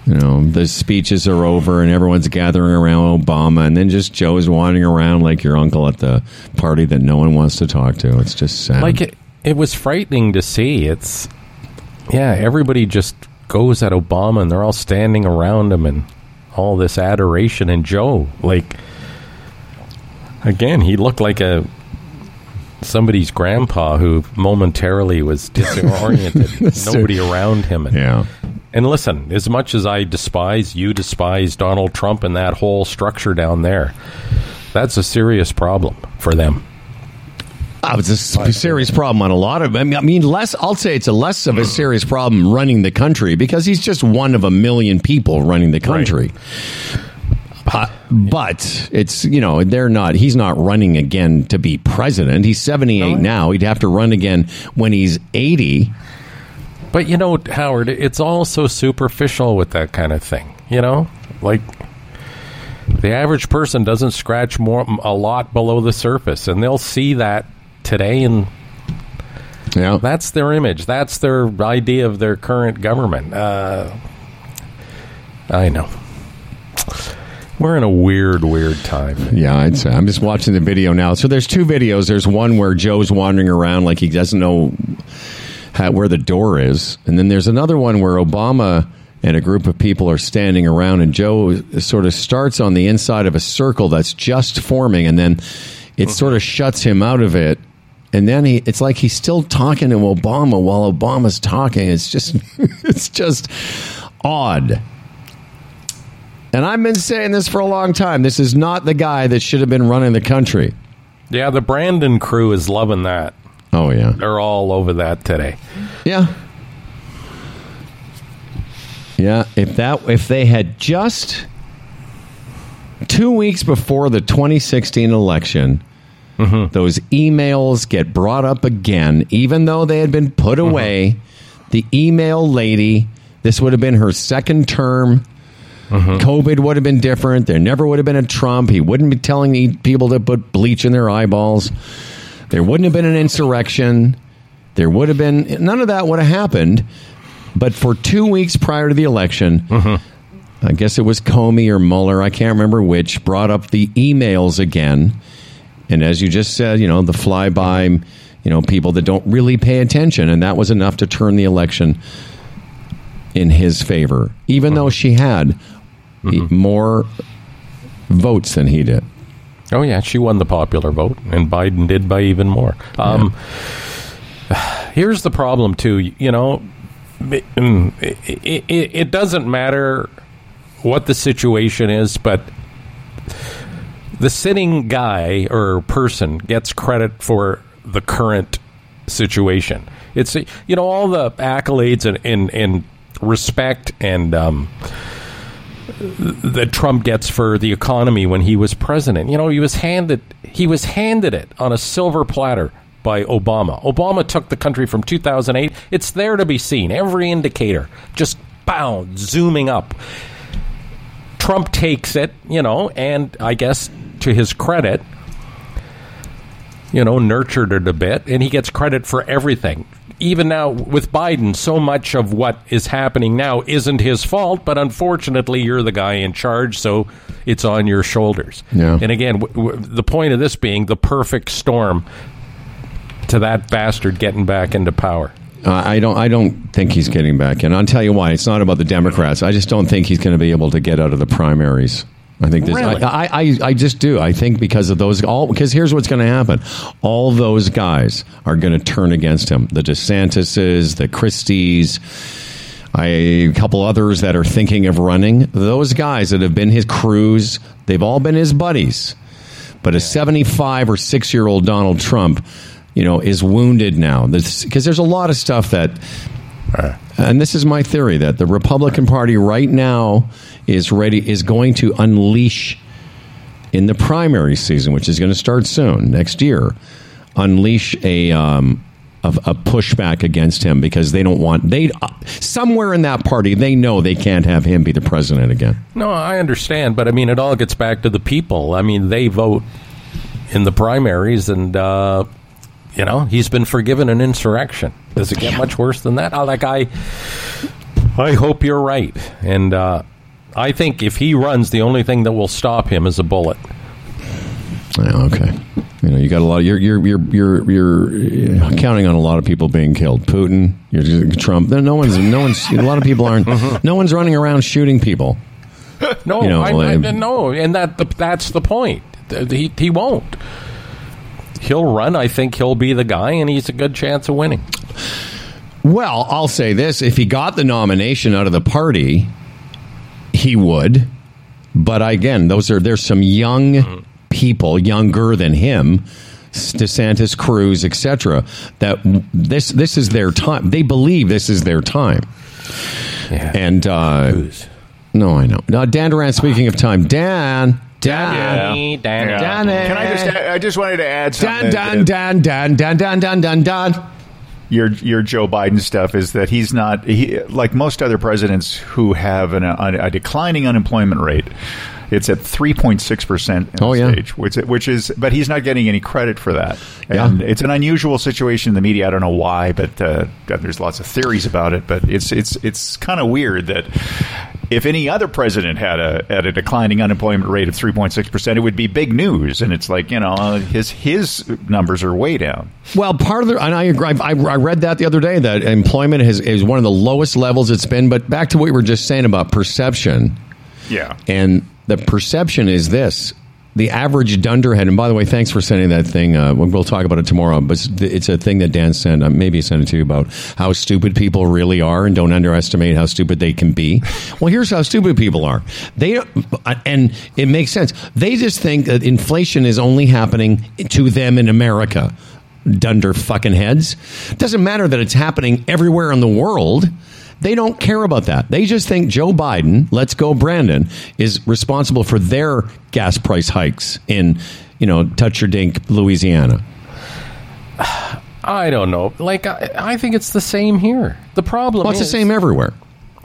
You know, the speeches are over, and everyone's gathering around Obama, and then just Joe is wandering around like your uncle at the party that no one wants to talk to. It's just sad. Like, it, it was frightening to see. It's, yeah, everybody just goes at Obama, and they're all standing around him, and all this adoration, and Joe, like, again, he looked like a somebody's grandpa who momentarily was disoriented. Nobody around him. And, yeah. And listen, as much as I despise, you despise Donald Trump and that whole structure down there, that's a serious problem for them. Oh, it's a but, serious problem on a lot of... I mean, I mean, less. I'll say it's a less of a serious problem running the country because he's just one of a million people running the country. Right. Uh, but it's, you know, they're not, he's not running again to be president. He's seventy-eight now. He'd have to run again when he's eighty. But, you know, Howard, it's all so superficial with that kind of thing. You know, like the average person doesn't scratch more a lot below the surface, and they'll see that today. And yeah, that's their image. That's their idea of their current government. Uh, I know. We're in a weird, weird time. Yeah, I'd say. I'm just watching the video now. So there's two videos. There's one where Joe's wandering around like he doesn't know how, where the door is. And then there's another one where Obama and a group of people are standing around, and Joe sort of starts on the inside of a circle that's just forming, and then it sort of shuts him out of it. And then he, it's like he's still talking to Obama while Obama's talking. It's just, it's just odd. And I've been saying this for a long time. This is not the guy that should have been running the country. Yeah, the Brandon crew is loving that. Oh, yeah. They're all over that today. Yeah. Yeah, if that if they had just two weeks before the twenty sixteen election, mm-hmm. those emails get brought up again, even though they had been put away. Mm-hmm. The email lady, this would have been her second term. Mm-hmm. COVID would have been different. There never would have been a Trump. He wouldn't be telling people to put bleach in their eyeballs. There wouldn't have been an insurrection. There would have been... None of that would have happened. But for two weeks prior to the election, mm-hmm. I guess it was Comey or Mueller, I can't remember which, brought up the emails again. And as you just said, you know, the flyby, you know, people that don't really pay attention. And that was enough to turn the election in his favor, even though she had mm-hmm. more votes than he did. Oh, yeah. She won the popular vote, and Biden did by even more. Um, yeah. Here's the problem, too. You know, it, it, it doesn't matter what the situation is, but the sitting guy or person gets credit for the current situation. It's, you know, all the accolades and, and, and respect and um, that Trump gets for the economy when he was president. You know, he was handed he was handed it on a silver platter by Obama. Obama took the country from two thousand eight. It's there to be seen. Every indicator just bound, zooming up. Trump takes it, you know, and I guess to his credit, you know, nurtured it a bit, and he gets credit for everything. Even now with Biden, so much of what is happening now isn't his fault, but unfortunately, you're the guy in charge, so it's on your shoulders. Yeah. And again, w- w- the point of this being the perfect storm to that bastard getting back into power. Uh, I don't. I don't think he's getting back in. I'll tell you why. It's not about the Democrats. I just don't think he's going to be able to get out of the primaries. I think this. Really? I, I. I just do. I think because of those. All because here's what's going to happen. All those guys are going to turn against him. The DeSantises, the Christies, I, a couple others that are thinking of running. Those guys that have been his crews. They've all been his buddies. But a seventy-five or six-year-old Donald Trump, you know, is wounded now, because there's a lot of stuff that, and this is my theory, that the Republican Party right now is ready, is going to unleash in the primary season, which is going to start soon next year, unleash a um, of a pushback against him, because they don't want they uh, somewhere in that party they know they can't have him be the president again. No, I understand, but I mean it all gets back to the people. I mean they vote in the primaries and. Uh You know, he's been forgiven an insurrection. Does it get much worse than that? I, like, I I hope you're right. And uh, I think if he runs, the only thing that will stop him is a bullet. Oh, okay. You know, you got a lot of, you're, you're, you're, you're, you're, you're counting on a lot of people being killed. Putin, you're, Trump. No one's, no one's, a lot of people aren't, no one's running around shooting people. No, you know, I, I, no. And that the, that's the point. He, he won't. He'll run. I think he'll be the guy, and he's a good chance of winning. Well, I'll say this. If he got the nomination out of the party, he would. But again, those are there's some young people, younger than him, DeSantis, Cruz, et cetera, that this this is their time. They believe this is their time. Yeah. And uh, no, I know. Now, Dan Duran, speaking of time, Dan... Danny, Dan, yeah. Dan, yeah. Can I just? I just wanted to add something. Dan, Dan, Dan, Dan, Dan, Dan, Dan, Dan. Your your Joe Biden stuff is that he's not he, like most other presidents who have an, a, a declining unemployment rate. It's at three point six percent in oh, the yeah. stage, which, which is, but he's not getting any credit for that. And yeah. it's an unusual situation in the media. I don't know why, but uh, there's lots of theories about it. But it's it's it's kind of weird that if any other president had a at a declining unemployment rate of three point six percent, it would be big news. And it's like, you know, his his numbers are way down. Well, part of the, and I agree, I, I read that the other day, that employment has, is one of the lowest levels it's been. But back to what we were just saying about perception. Yeah. And the perception is this. The average dunderhead, and by the way, thanks for sending that thing. Uh, we'll talk about it tomorrow, but it's a thing that Dan sent. Uh, maybe he sent it to you about how stupid people really are, and don't underestimate how stupid they can be. Well, here's how stupid people are. They and it makes sense. They just think that inflation is only happening to them in America. Dunder fucking heads. Doesn't matter that it's happening everywhere in the world. They don't care about that. They just think Joe Biden, let's go Brandon, is responsible for their gas price hikes in, you know, touch-your-dink Louisiana. I don't know. Like, I, I think it's the same here. The problem well, it's is... it's the same everywhere.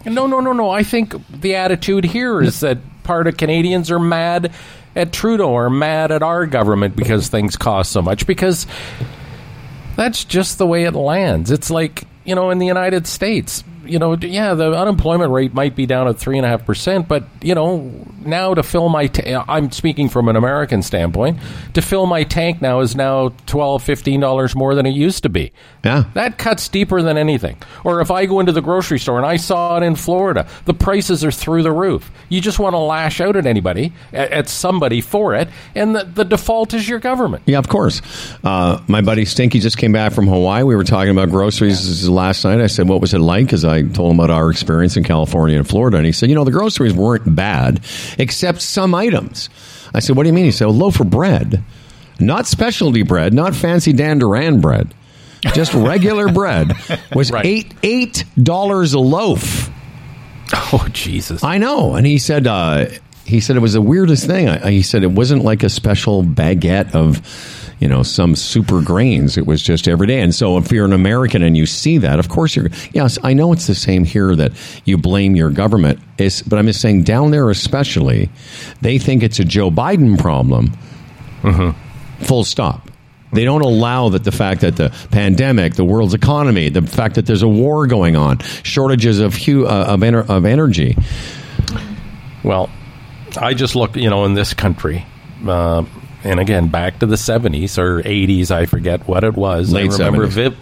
No, no, no, no. I think the attitude here is that part of Canadians are mad at Trudeau or mad at our government because things cost so much, because that's just the way it lands. It's like, you know, in the United States... You know, yeah, the unemployment rate might be down at three and a half percent, but, you know, now to fill my ta- I'm speaking from an American standpoint, to fill my tank now is now twelve dollars, fifteen dollars more than it used to be. Yeah. That cuts deeper than anything. Or if I go into the grocery store, and I saw it in Florida, the prices are through the roof. You just want to lash out at anybody, at, at somebody for it, and the, the default is your government. Yeah, of course. Uh, my buddy Stinky just came back from Hawaii. We were talking about groceries yeah. last night. I said, what was it like? Because I told him about our experience in California and Florida, and he said, you know, the groceries weren't bad, except some items. I said, what do you mean? He said, a loaf of bread. Not specialty bread, not fancy Dan Duran bread. Just regular bread was right. eight eight dollars a loaf. Oh, Jesus. I know. And he said uh, he said it was the weirdest thing. I, he said it wasn't like a special baguette of, you know, some super grains. It was just every day. And so if you're an American and you see that, of course you're... Yes, I know it's the same here that you blame your government. It's, but I'm just saying down there especially, they think it's a Joe Biden problem. Mm-hmm. Full stop. They don't allow that the fact that the pandemic, the world's economy, the fact that there's a war going on, shortages of hu- uh, of, ener- of energy. Well, I just look, you know, in this country... Uh, And again, back to the seventies or eighties, I forget what it was. Late I remember vi-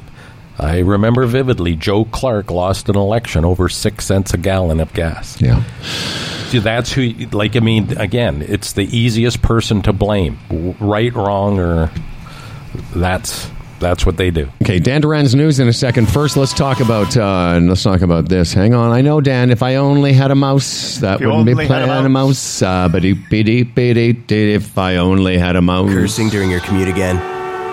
I remember vividly Joe Clark lost an election over six cents a gallon of gas. Yeah. See, that's who, like, I mean, again, it's the easiest person to blame. Right, wrong, or that's... That's what they do. Okay, Dan Duran's news in a second. First, let's talk about uh, let's talk about this. Hang on, I know, Dan. If I only had a mouse, that wouldn't be playing a mouse. Uh, but if I only had a mouse. Cursing during your commute again.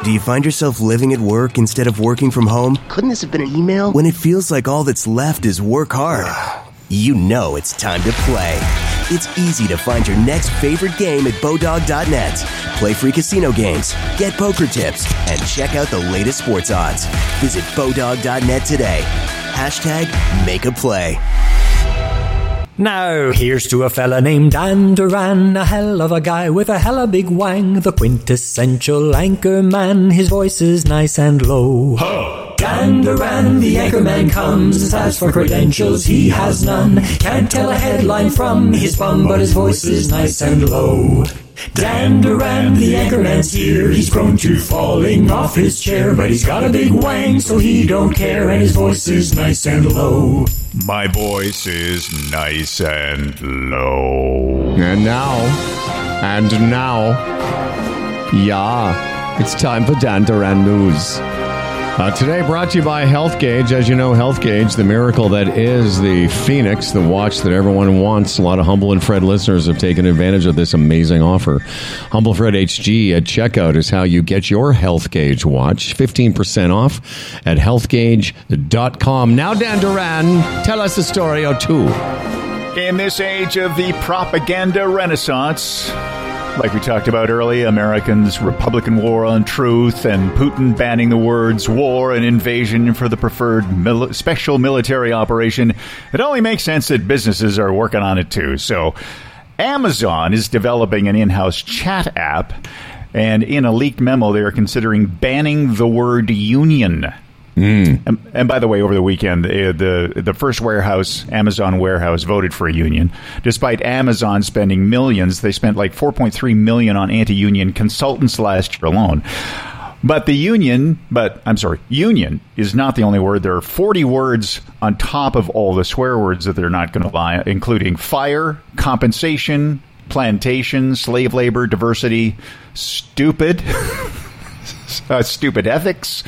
Do you find yourself living at work instead of working from home? Couldn't this have been an email? When it feels like all that's left is work hard, you know it's time to play. It's easy to find your next favorite game at Bodog dot net. Play free casino games, get poker tips, and check out the latest sports odds. Visit Bodog dot net today. Hashtag make a play. Now, here's to a fella named Dan Duran, a hell of a guy with a hella big wang, the quintessential anchor man, his voice is nice and low. Huh. Dan Duran, the anchor man comes, as for credentials he has none, can't tell a headline from his bum, but his voice is nice and low. Dan Duran, the anchorman's here, he's prone to falling off his chair, but he's got a big wang, so he don't care, and his voice is nice and low. My voice is nice and low. And now, and now, yeah, it's time for Dan Duran News. Uh, today brought to you by HealthGauge. As you know, HealthGauge, the miracle that is the Phoenix, the watch that everyone wants. A lot of Humble and Fred listeners have taken advantage of this amazing offer. Humble Fred H G at checkout is how you get your HealthGauge watch. fifteen percent off at health gauge dot com. Now, Dan Duran, tell us a story or two. In this age of the propaganda renaissance... Like we talked about earlier, Americans' Republican war on truth and Putin banning the words war and invasion for the preferred mil- special military operation. It only makes sense that businesses are working on it, too. So Amazon is developing an in-house chat app. And in a leaked memo, they are considering banning the word union. Mm. And, and by the way, over the weekend, uh, the the first warehouse, Amazon warehouse, voted for a union. Despite Amazon spending millions, they spent like four point three million dollars on anti-union consultants last year alone. But the union, but I'm sorry, union is not the only word. There are forty words on top of all the swear words that they're not going to lie, including fire, compensation, plantation, slave labor, diversity, stupid. Uh, stupid ethics,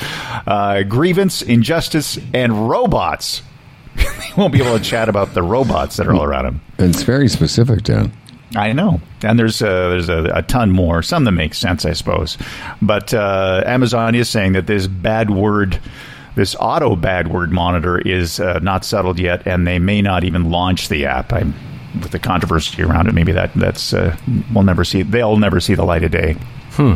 uh, grievance, injustice, and robots. They won't be able to chat about the robots that are all around him. It's very specific, Dan. I know. And there's a, there's a, a ton more. Some that make sense, I suppose. But uh, Amazon is saying that this bad word, this auto bad word monitor is uh, not settled yet, and they may not even launch the app. I'm, with the controversy around it, maybe that that's uh, we'll never see. They'll never see the light of day. Hmm.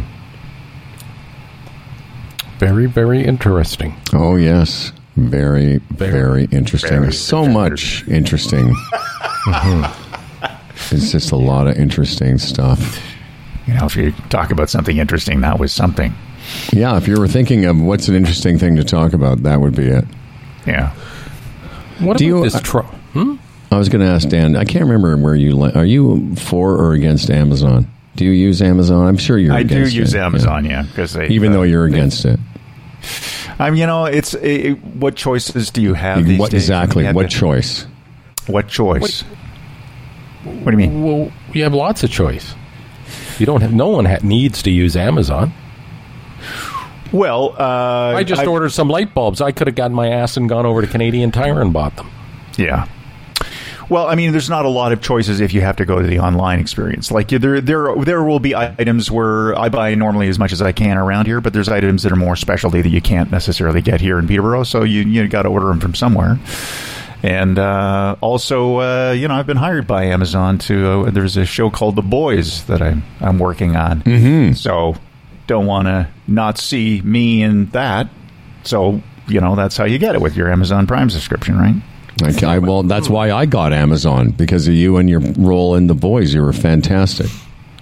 Very, very interesting. Oh, yes. Very, very, very interesting. Very so much interesting. Mm-hmm. It's just a lot of interesting stuff. You know, if you talk about something interesting, that was something. Yeah, if you were thinking of what's an interesting thing to talk about, that would be it. Yeah. What do about you, this... Tro- hmm? I was going to ask Dan, I can't remember where you, are you for or against Amazon? Do you use Amazon? I'm sure you're I against it. I do use it. Amazon, yeah. Because yeah, Even uh, though you're against they, it. Um, you know, it's it, what choices do you have these what, days? Exactly. What choice? What choice? What, what do you mean? Well, you have lots of choice. You don't have, no one ha- needs to use Amazon. Well, uh, I just I've, ordered some light bulbs. I could have gotten my ass and gone over to Canadian Tire and bought them. Yeah. Well, I mean, there's not a lot of choices if you have to go to the online experience. Like there, there, there will be items where I buy normally as much as I can around here, but there's items that are more specialty that you can't necessarily get here in Peterborough. So you you got to order them from somewhere. And uh, also, uh, you know, I've been hired by Amazon to. Uh, there's a show called The Boys that I'm I'm working on. Mm-hmm. So don't want to not see me in that. So you know, that's how you get it with your Amazon Prime subscription, right? Like I, well, that's why I got Amazon, because of you and your role in The Boys. You were fantastic.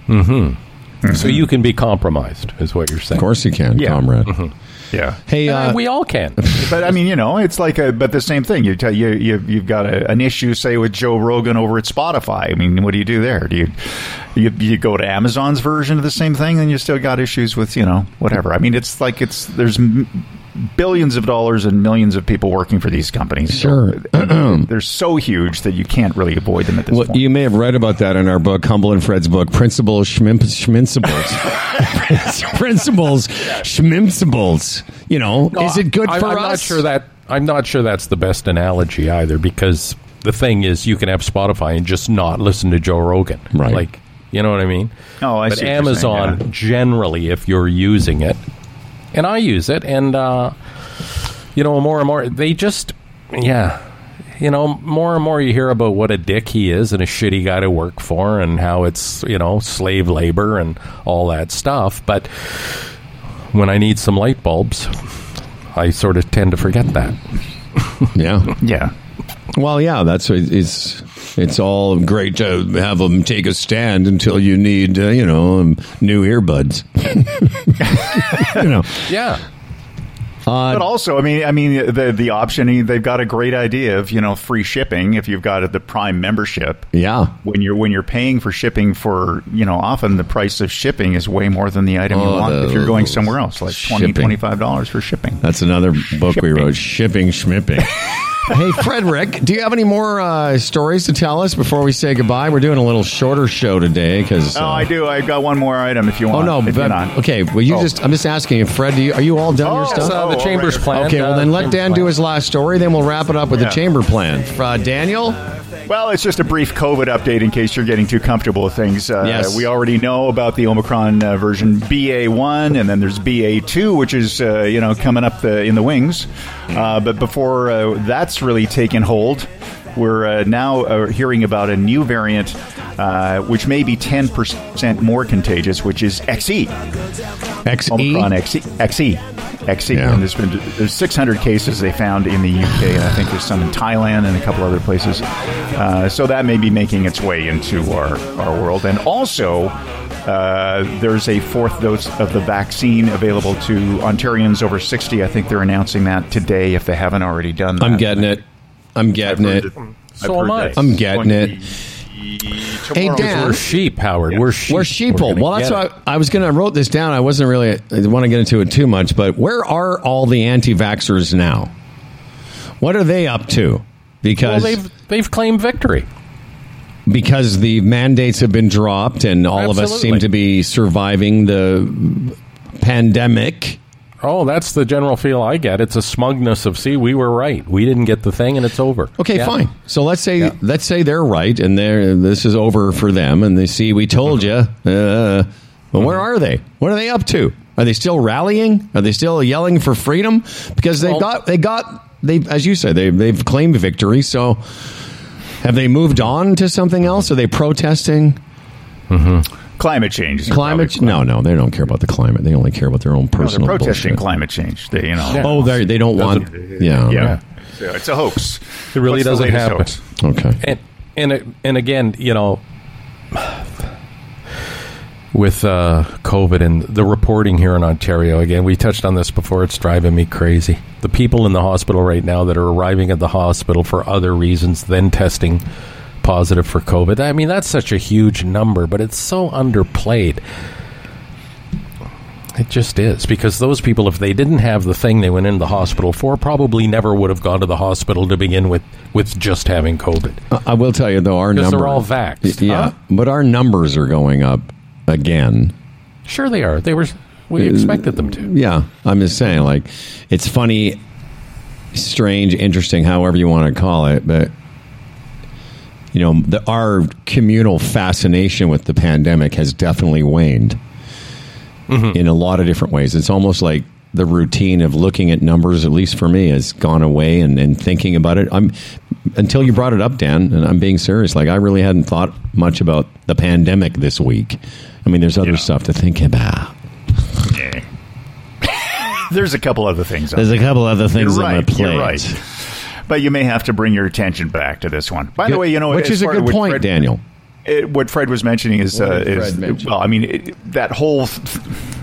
Mm-hmm. Mm-hmm. So you can be compromised, is what you're saying. Of course you can, yeah. Comrade. Mm-hmm. Yeah. Hey, uh, we all can. But I mean, you know, it's like a. But the same thing. You tell you, you you've got a, an issue, say, with Joe Rogan over at Spotify. I mean, what do you do there? Do you you, you go to Amazon's version of the same thing, and you still got issues with, you know, whatever. I mean, it's like it's there's. billions of dollars and millions of people working for these companies. Sure. So they're so huge that you can't really avoid them at this well, point. You may have read about that in our book, Humble and Fred's book, Principles Schmimpsibles. Principles Schmimpsibles. You know, no, is it good I, for I'm us? I'm not sure that, I'm not sure that's the best analogy either, because the thing is you can have Spotify and just not listen to Joe Rogan. Right. Like, you know what I mean? Oh, I but see. But Amazon, yeah. Generally, if you're using it, and I use it, and, uh, you know, more and more, they just, yeah, you know, more and more you hear about what a dick he is and a shitty guy to work for and how it's, you know, slave labor and all that stuff. But when I need some light bulbs, I sort of tend to forget that. Yeah. Yeah. Well, yeah, that's it's it's all great to have them take a stand until you need, uh, you know, um, new earbuds. You know, yeah. Uh, but also, I mean, I mean, the the option they've got a great idea of, you know, free shipping if you've got the Prime membership. Yeah, when you're when you're paying for shipping for, you know, often the price of shipping is way more than the item oh, you want the, if you're going somewhere else, like twenty shipping. twenty-five dollars for shipping. That's another book shipping. We wrote, Shipping Schmipping. Hey, Frederick, do you have any more uh, stories to tell us before we say goodbye? We're doing a little shorter show today because. Uh, oh, I do. I've got one more item if you want. Oh no, but, okay. Well, you oh. just. I'm just asking, if Fred, do you, are you all done oh, your stuff? Uh, the oh, chamber's right. plan. Okay, well uh, then let Dan plan. do his last story. Then we'll wrap it up with yeah. the chamber plan. Uh, Daniel. Well, it's just a brief COVID update in case you're getting too comfortable with things. Uh, yes. We already know about the Omicron uh, version B A one, and then there's B A two, which is, uh, you know, coming up the, in the wings. Uh, but before uh, that's really taken hold, we're uh, now uh, hearing about a new variant, uh, which may be ten percent more contagious, which is X E. X E? Omicron X E. X E. X E. Yeah. And there's been there's six hundred cases they found in the U K, and I think there's some in Thailand and a couple other places. Uh, so that may be making its way into our, our world. And also, uh, there's a fourth dose of the vaccine available to Ontarians over sixty. I think they're announcing that today if they haven't already done that. I'm getting it. I'm getting it. it. So am I. I'm getting it. Hey, Dan. We're sheep, Howard. Yeah. We're sheep. We're sheeple. We're well, that's why I, I was going to... I wrote this down. I wasn't really... I didn't want to get into it too much, but where are all the anti-vaxxers now? What are they up to? Because... Well, they've, they've claimed victory. Because the mandates have been dropped and all Absolutely. of us seem to be surviving the pandemic... Oh, that's the general feel I get. It's a smugness of, see, we were right. We didn't get the thing, and it's over. Okay, yeah. fine. So let's say yeah. let's say they're right, and they're this is over for them, and they see, we told you. Uh, well, mm-hmm. Where are they? What are they up to? Are they still rallying? Are they still yelling for freedom? Because they've well, got they got they as you said they they've claimed victory. So have they moved on to something else? Are they protesting? Mm-hmm. Climate change. Climate ch- No, no, they don't care about the climate. They only care about their own personal. No, they're protesting bullshit. Climate change. They, you know. Yeah. Oh, they they don't want. Yeah, yeah. yeah, it's a hoax. It really What's doesn't happen. Hoax? Okay. And and and again, you know, with uh, COVID and the reporting here in Ontario. Again, we touched on this before. It's driving me crazy. The people in the hospital right now that are arriving at the hospital for other reasons than testing positive for COVID. I mean, that's such a huge number, but it's so underplayed. It just is, because those people, if they didn't have the thing they went into the hospital for, probably never would have gone to the hospital to begin with, with just having COVID. I will tell you, though, our numbers... Because they're all vaxxed. Yeah, huh? But our numbers are going up again. Sure they are. They were. We expected them to. Yeah, I'm just saying, like, it's funny, strange, interesting, however you want to call it, but... You know, the, our communal fascination with the pandemic has definitely waned mm-hmm. in a lot of different ways. It's almost like the routine of looking at numbers, at least for me, has gone away and, and thinking about it. I'm until you brought it up, Dan, and I'm being serious. Like, I really hadn't thought much about the pandemic this week. I mean, there's other yeah. stuff to think about. Yeah. There's a couple other things. There's a couple other things on the plate. You're right. But you may have to bring your attention back to this one. By the way, you know, which is a good point, Fred, Daniel. It, what Fred was mentioning is, uh, is mentioned? well, I mean, it, that whole. F-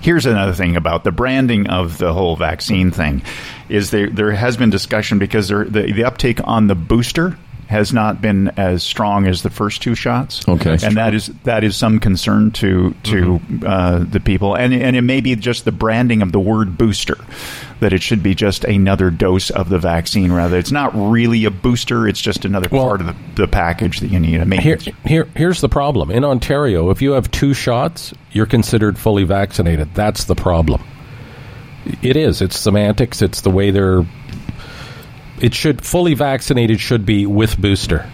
Here's another thing about the branding of the whole vaccine thing, is there there has been discussion because there, the the uptake on the booster has not been as strong as the first two shots. Okay, and true. that is that is some concern to to mm-hmm. uh, the people, and and it may be just the branding of the word booster, that it should be just another dose of the vaccine. Rather, it's not really a booster; it's just another well, part of the, the package that you need. I mean, here, here here's the problem in Ontario: if you have two shots, you're considered fully vaccinated. That's the problem. It is. It's semantics. It's the way they're. It should fully vaccinated should be with booster.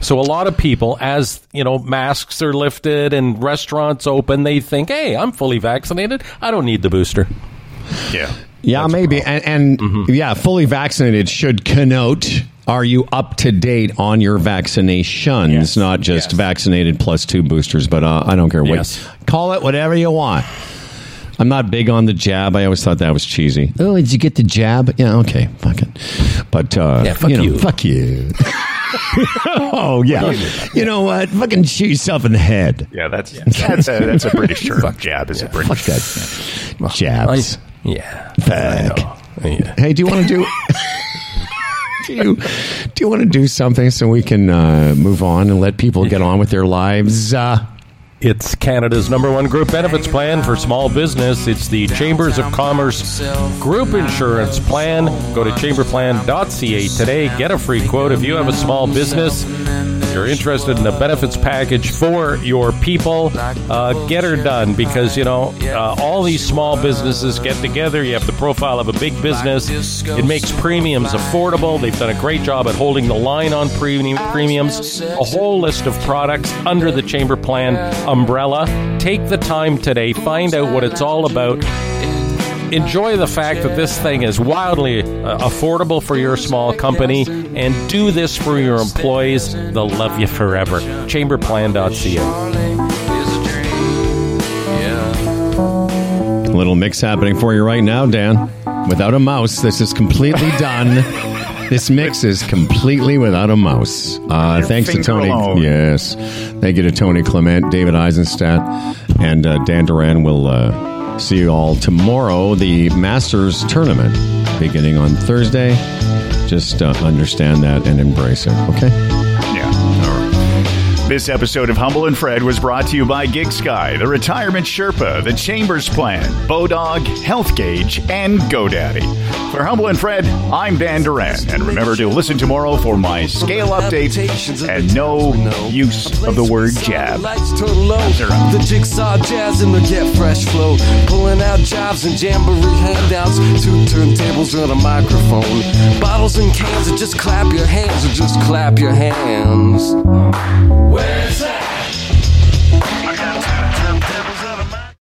So a lot of people, as you know, masks are lifted and restaurants open, they think, "Hey, I'm fully vaccinated. I don't need the booster." Yeah, yeah, that's maybe, and, and mm-hmm. yeah, fully vaccinated should connote: are you up to date on your vaccinations? Yes. Not just yes. vaccinated plus two boosters, but uh, I don't care what. Yes. Call it whatever you want. I'm not big on the jab. I always thought that was cheesy. Oh, did you get the jab? Yeah, okay, fuck it. But uh, yeah, fuck you, know, you. Fuck you. Oh yeah, you know what? Fucking shoot yourself in the head. Yeah, that's yeah. that's a that's a British term. Fuck jab is yeah, a British. Fuck that. Well, jabs. I, yeah. Fuck. Yeah. Hey, do you want to do? do you do you want to do something so we can uh, move on and let people get on with their lives? Uh, It's Canada's number one group benefits plan for small business. It's the Chambers of Commerce Group Insurance Plan. Go to chamber plan dot c a today. Get a free quote if you have a small business. If you're interested in a benefits package for your people, uh, get her done because, you know, uh, all these small businesses get together. You have the profile of a big business. It makes premiums affordable. They've done a great job at holding the line on premium premiums. A whole list of products under the Chamber Plan umbrella. Take the time today. Find out what it's all about. Enjoy the fact that this thing is wildly uh, affordable for your small company, and do this for your employees. They'll love you forever. chamber plan dot c a. Little mix happening for you right now, Dan. Without a mouse, this is completely done. This mix is completely without a mouse. Uh, thanks to Tony. Alone. Yes. Thank you to Tony Clement, David Eisenstadt, and uh, Dan Duran. We'll uh, see you all tomorrow. The Masters Tournament beginning on Thursday. Just uh, understand that and embrace it, okay? Yeah. All right. This episode of Humble and Fred was brought to you by Gig Sky, the Retirement Sherpa, the Chambers Plan, Bodog, Health Gauge, and GoDaddy. For Humble and Fred, I'm Dan Duran, and remember to listen tomorrow for my scale update and no use of the word jab. The jigsaw jazz and the get fresh flow, pulling out jobs and jamboree handouts, two turntables and a microphone, bottles and cans, and just clap your hands, or just clap your hands. Where's that?